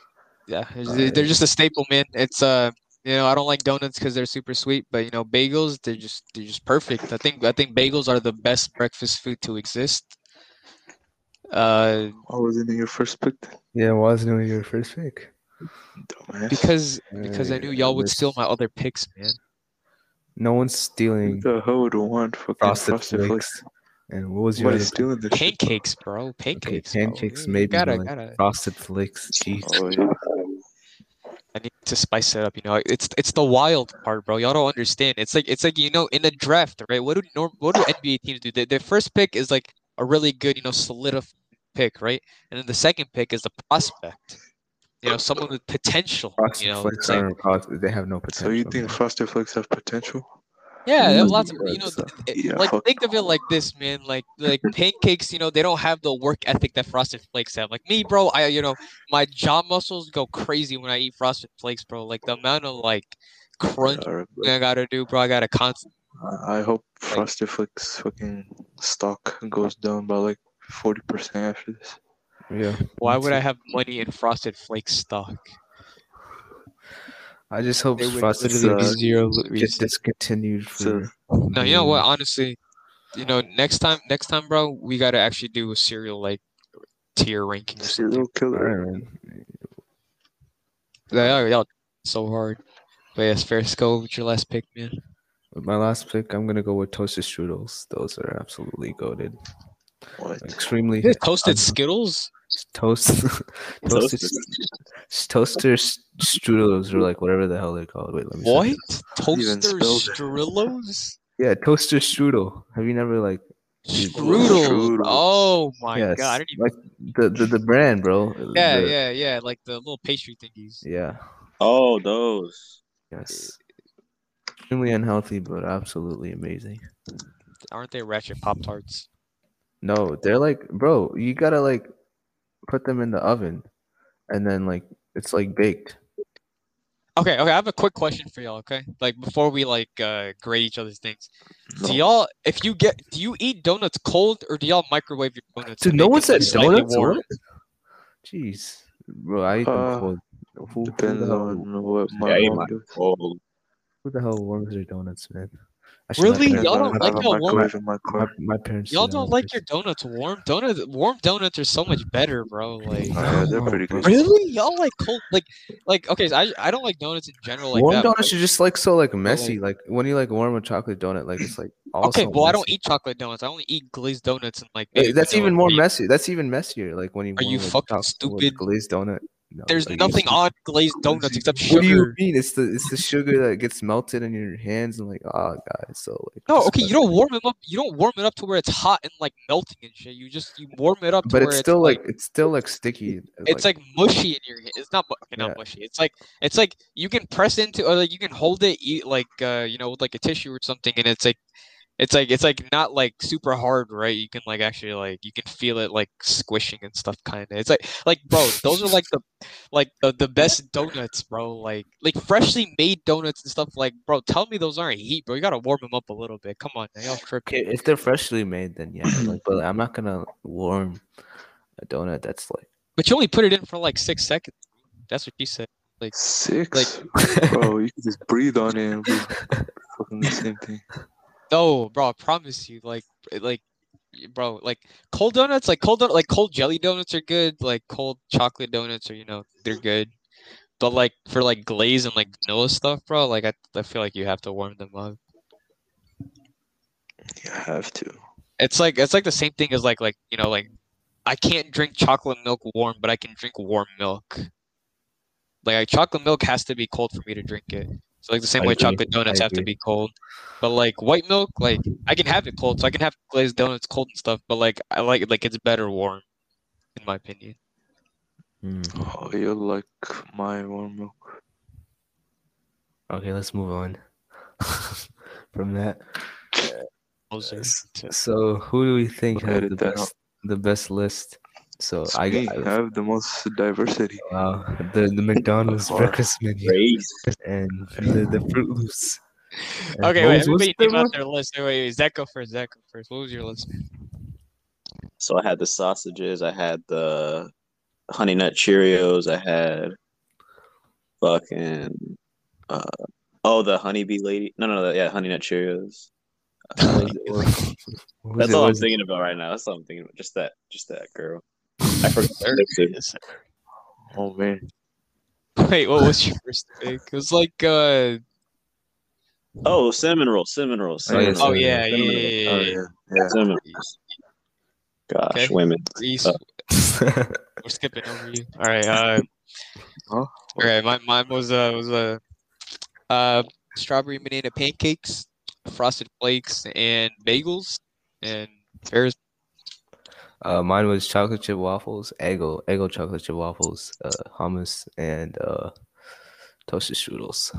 yeah, they're just a staple, man. It's uh, you know, I don't like donuts because they're super sweet, but you know, bagels, they're just they're just perfect. I think I think bagels are the best breakfast food to exist. Uh, why wasn't it your first pick? Yeah, why wasn't it your first pick? Dumbass. Because because I knew y'all would steal my other picks, man. No one's stealing. Who the hell would want fucking frosted, frosted flakes? flakes? And what was your stealing this pancakes, shit, bro? Pancakes, okay, pancakes, bro. Maybe gotta, like gotta. Frosted flakes. Jeez. Oh, yeah. I need to spice it up. You know, it's it's the wild part, bro. Y'all don't understand. It's like it's like you know, in the draft, right? What do norm, what do N B A teams do? Their, their first pick is like a really good, you know, solidified pick, right? And then the second pick is the prospect. You know, someone with potential. Frosted you know, flakes like, are, they have no potential. So you think Frosted Flakes have potential? Yeah, they have lots of you know. So, it, yeah, like think of it like this, man. Like like pancakes, you know, they don't have the work ethic that Frosted Flakes have. Like me, bro, I you know my jaw muscles go crazy when I eat Frosted Flakes, bro. Like the amount of like crunch yeah, I gotta do, bro. I gotta constantly. I hope like, Frosted Flakes fucking stock goes down by like forty percent after this. Yeah. Why would I have money in Frosted Flakes stock? I just hope Frosted Flakes gets discontinued. For... No, you know what? Honestly, you know, next time, next time, bro, we gotta actually do a cereal like tier ranking. Cereal killer. They are y'all so hard. But yes, first go with your last pick, man. With my last pick, I'm going to go with Toasted Strudels. Those are absolutely goated. What? Extremely. Toasted um, Skittles? Toast, toasted, toaster Strudelos, or like whatever the hell they're called. Wait, let me what? Toaster Strudelos? Yeah, Toaster Strudel. Have you never like... Strudel. Strudel. Oh my yes. god! I didn't even... Like the, the the brand, bro. Yeah, the... yeah, yeah. Like the little pastry thingies. Yeah. Oh, those. Yes. Extremely unhealthy, but absolutely amazing. Aren't they ratchet Pop Tarts? No, they're like, bro. You gotta like put them in the oven, and then like it's like baked. Okay, okay. I have a quick question for y'all. Okay, like before we like uh, grade each other's things, do y'all if you get do you eat donuts cold or do y'all microwave your donuts? Dude, no one said donuts. What? Jeez, bro, I eat uh, them cold. Who, depends who the hell, on what my yeah, mom does. Cold. Who the hell warms their donuts, man? Really, y'all don't like y'all warm. My, my parents. Y'all don't like your donuts warm. Donuts, warm donuts are so much better, bro. Like, uh, they're pretty good. Really, y'all like cold, like, like. Okay, so I I don't like donuts in general. Like warm that, donuts are just like so like messy. Like, like when you like warm a chocolate donut, like it's like. Also okay, well messy. I don't eat chocolate donuts. I only eat glazed donuts and like. Hey, that's even more meat. messy. That's even messier. Like when you. Are warm, you like, fucking stupid? Glazed donut. No, there's like nothing on glazed donuts except sugar. What do you mean? It's the it's the sugar that gets melted in your hands and like, oh guys, so like. No, okay, you don't warm it up. You don't warm it up to where it's hot and like melting and shit. You just you warm it up. To but where it's still it's like, like it's still like sticky. It's like, like mushy in your. It's not okay, not yeah. mushy. It's like it's like you can press into or like you can hold it, eat like uh you know with like a tissue or something, and it's like. It's like it's like not like super hard, right? You can like actually like you can feel it like squishing and stuff, kind of. It's like like bro, those are like the like the, the best donuts, bro. Like like freshly made donuts and stuff. Like bro, tell me those aren't heat, bro. You gotta warm them up a little bit. Come on, y'all tripping. If they're freshly made, then yeah. Like, but I'm not gonna warm a donut that's like. But you only put it in for like six seconds. That's what you said. Like six. Like, bro, you can just breathe on it. And be fucking the same thing. No, bro, I promise you, like, like, bro, like cold donuts, like cold, like cold jelly donuts are good, like cold chocolate donuts are, you know, they're good, but like for like glaze and like vanilla stuff, bro, like I, I feel like you have to warm them up. You have to. It's like it's like the same thing as like like you know like I can't drink chocolate milk warm, but I can drink warm milk. Like, like chocolate milk has to be cold for me to drink it. So like the same I way agree. Chocolate donuts I have agree. To be cold, but like white milk, like I can have it cold, so I can have glazed donuts cold and stuff. But like I like it, like it's better warm, in my opinion. Mm. Oh, you like my warm milk? Okay, let's move on from that. Uh, so who do we think had the best out. the best list? So it's I me. I have the most diversity. Wow, the the McDonald's breakfast menu Raees. And the, the Fruit Loops. And okay, wait. Everybody name out their list. Wait, wait, wait. Zach go first. Zach go first. What was your list? So I had the sausages. I had the Honey Nut Cheerios. I had fucking uh, oh the honeybee lady. No, no, no. Yeah, Honey Nut Cheerios. Uh, that's all I'm thinking about right now. That's all I'm thinking about. Just that. Just that girl. I forgot. Oh man! Wait, what was your first pick? It was like uh, oh, cinnamon rolls, cinnamon rolls. Cinnamon oh, yeah, cinnamon yeah, yeah, yeah, yeah, oh yeah, yeah, cinnamon rolls. Gosh, okay. Women. Uh. We're skipping over you. All right, uh, all right. My mine was uh was a uh, uh strawberry banana pancakes, frosted flakes, and bagels, and pears. Uh, mine was chocolate chip waffles, Eggo, Eggo chocolate chip waffles, uh, hummus, and uh, toasted strudels.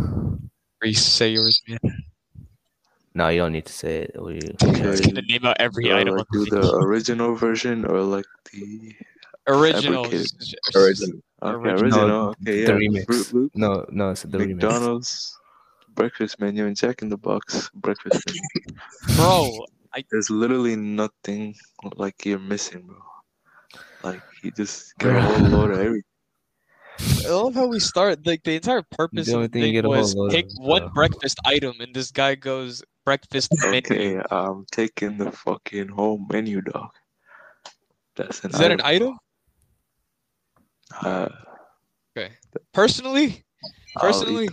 Reese, say yours, man. No, you don't need to say it. We gonna name out every so item. Like do the thing. Original version or like the original? Original. Okay, original. No, okay, yeah. The remix. No, no, it's the remix. McDonald's breakfast menu and Jack in the Box breakfast menu. Bro. I, There's literally nothing like you're missing, bro. Like you just get a whole load of everything. I love how we start. Like the entire purpose the of the thing was pick of, one breakfast item, and this guy goes breakfast menu. Okay, I'm taking the fucking home menu, dog. That's an. Is that item. An item? Uh, okay. Personally, personally,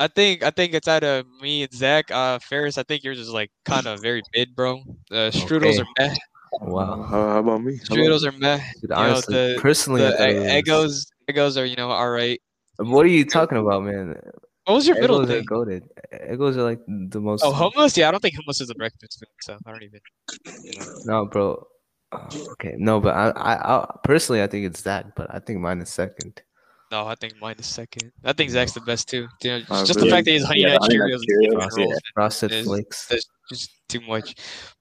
I think I think it's out of me and Zach. Uh, Ferris, I think yours is like kind of very mid, bro. Uh, strudels okay. are meh. Wow. Uh, how about me? Strudels are meh. Dude, honestly, you know, the, personally, the uh, egos, egos are you know all right. What are you talking about, man? What was your egos middle thing? Goated. Egos are like the most. Oh, hummus? Yeah, I don't think hummus is a breakfast food, so I don't even. You know. No, bro. Oh, okay, no, but I, I, I personally I think it's that, but I think mine is second. No, I think mine is second. I think Zach's the best too. You know, just, uh, just really? the fact that he's honey yeah, nut Cheerios, Cheerios yeah. Frosted is, Flakes. That's just too much,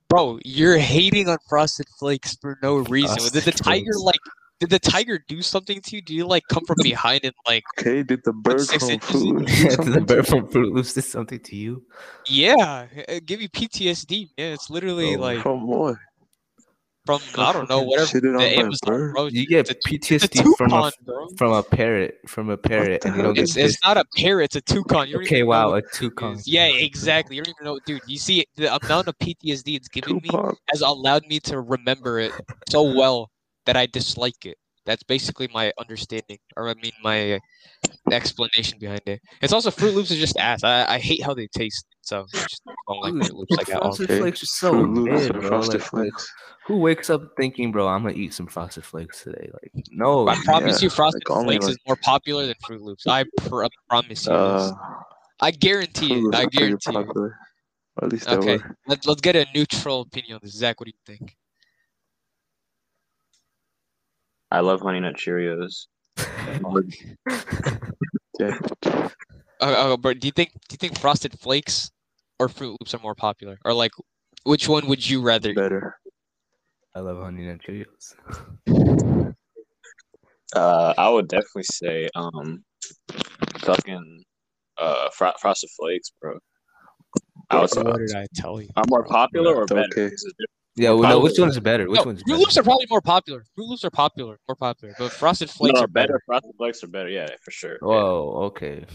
bro. You're hating on Frosted Flakes for no reason. Frosted did the tiger flakes. like? Did the tiger do something to you? Did you like come from behind and like? Okay, did the bird from Fruit Loops? Did the bird from Fruit Loops do something to you? Yeah, give you P T S D. Yeah, it's literally oh, like. From what? From I don't know whatever the Amazon, bro. You get P T S D a from a from a parrot from a parrot. And you don't it's, it's not a parrot, it's a toucan. Okay, wow, a toucan. Yeah, exactly. You don't even know, dude. You see, the amount of P T S D it's given me has allowed me to remember it so well that I dislike it. That's basically my understanding, or I mean my explanation behind it. It's also Fruit Loops is just ass. I, I hate how they taste. So just don't like Fruit Loops. Like Frosted okay. Flakes are so good, bro. Frosted like, Flakes. Like, who wakes up thinking, bro, I'm gonna eat some Frosted Flakes today? Like, no. I promise yeah, you, Frosted like, Flakes like... is more popular than Fruit Loops. I pr- promise you. Uh, I guarantee it. I guarantee it. At least okay, let's let's get a neutral opinion on this. Zach, what do you think? I love Honey Nut Cheerios. yeah. uh, uh, but do you think do you think Frosted Flakes or Fruit Loops are more popular? Or like, which one would you rather? Better. I love Honey Nut Cheerios. uh, I would definitely say um, fucking uh Fro- Frosted Flakes, bro. I would say, what did I tell you? Are more popular or better? Okay. Yeah, well, no, which one is better? Which no, one's Fruit better? Loops are probably more popular. Fruit Loops are popular, more popular. But Frosted Flakes no, are better. better. Frosted Flakes are better, yeah, for sure. Whoa, yeah. okay.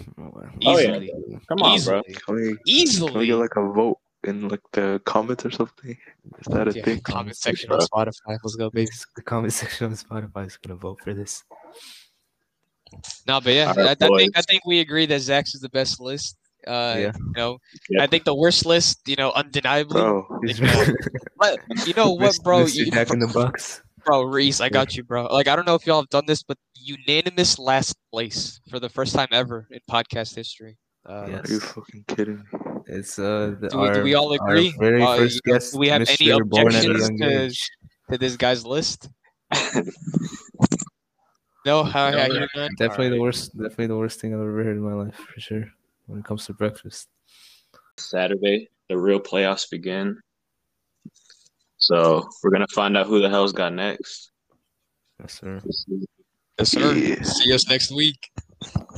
Easily. Oh, yeah. Come on, Easily. bro. Can we, Easily. Can we get like a vote in like the comments or something? Is that a yeah, thing? Comment section on Spotify. Let's go, baby. The comment section on Spotify is going to vote for this. No, but yeah, right, I, I think I think we agree that Zach's is the best list. Uh, yeah. You know, yeah. I think the worst list, you know, undeniably. Bro, you know, but you know what, bro? You, back in the box. Bro, Raees, I got you, bro. Like, I don't know if y'all have done this, but unanimous last place for the first time ever in podcast history. Uh, yes. Are you fucking kidding me? It's uh, the, do, we, our, do we all agree? Very uh, first uh, guest, do we have Mister any objections to, to this guy's list? no, I, no, I hear none. Definitely all the right. worst. Definitely the worst thing I've ever heard in my life, for sure. When it comes to breakfast. Saturday, the real playoffs begin. So we're going to find out who the hell's got next. Yes, sir. Yes, sir. Yeah. See us next week.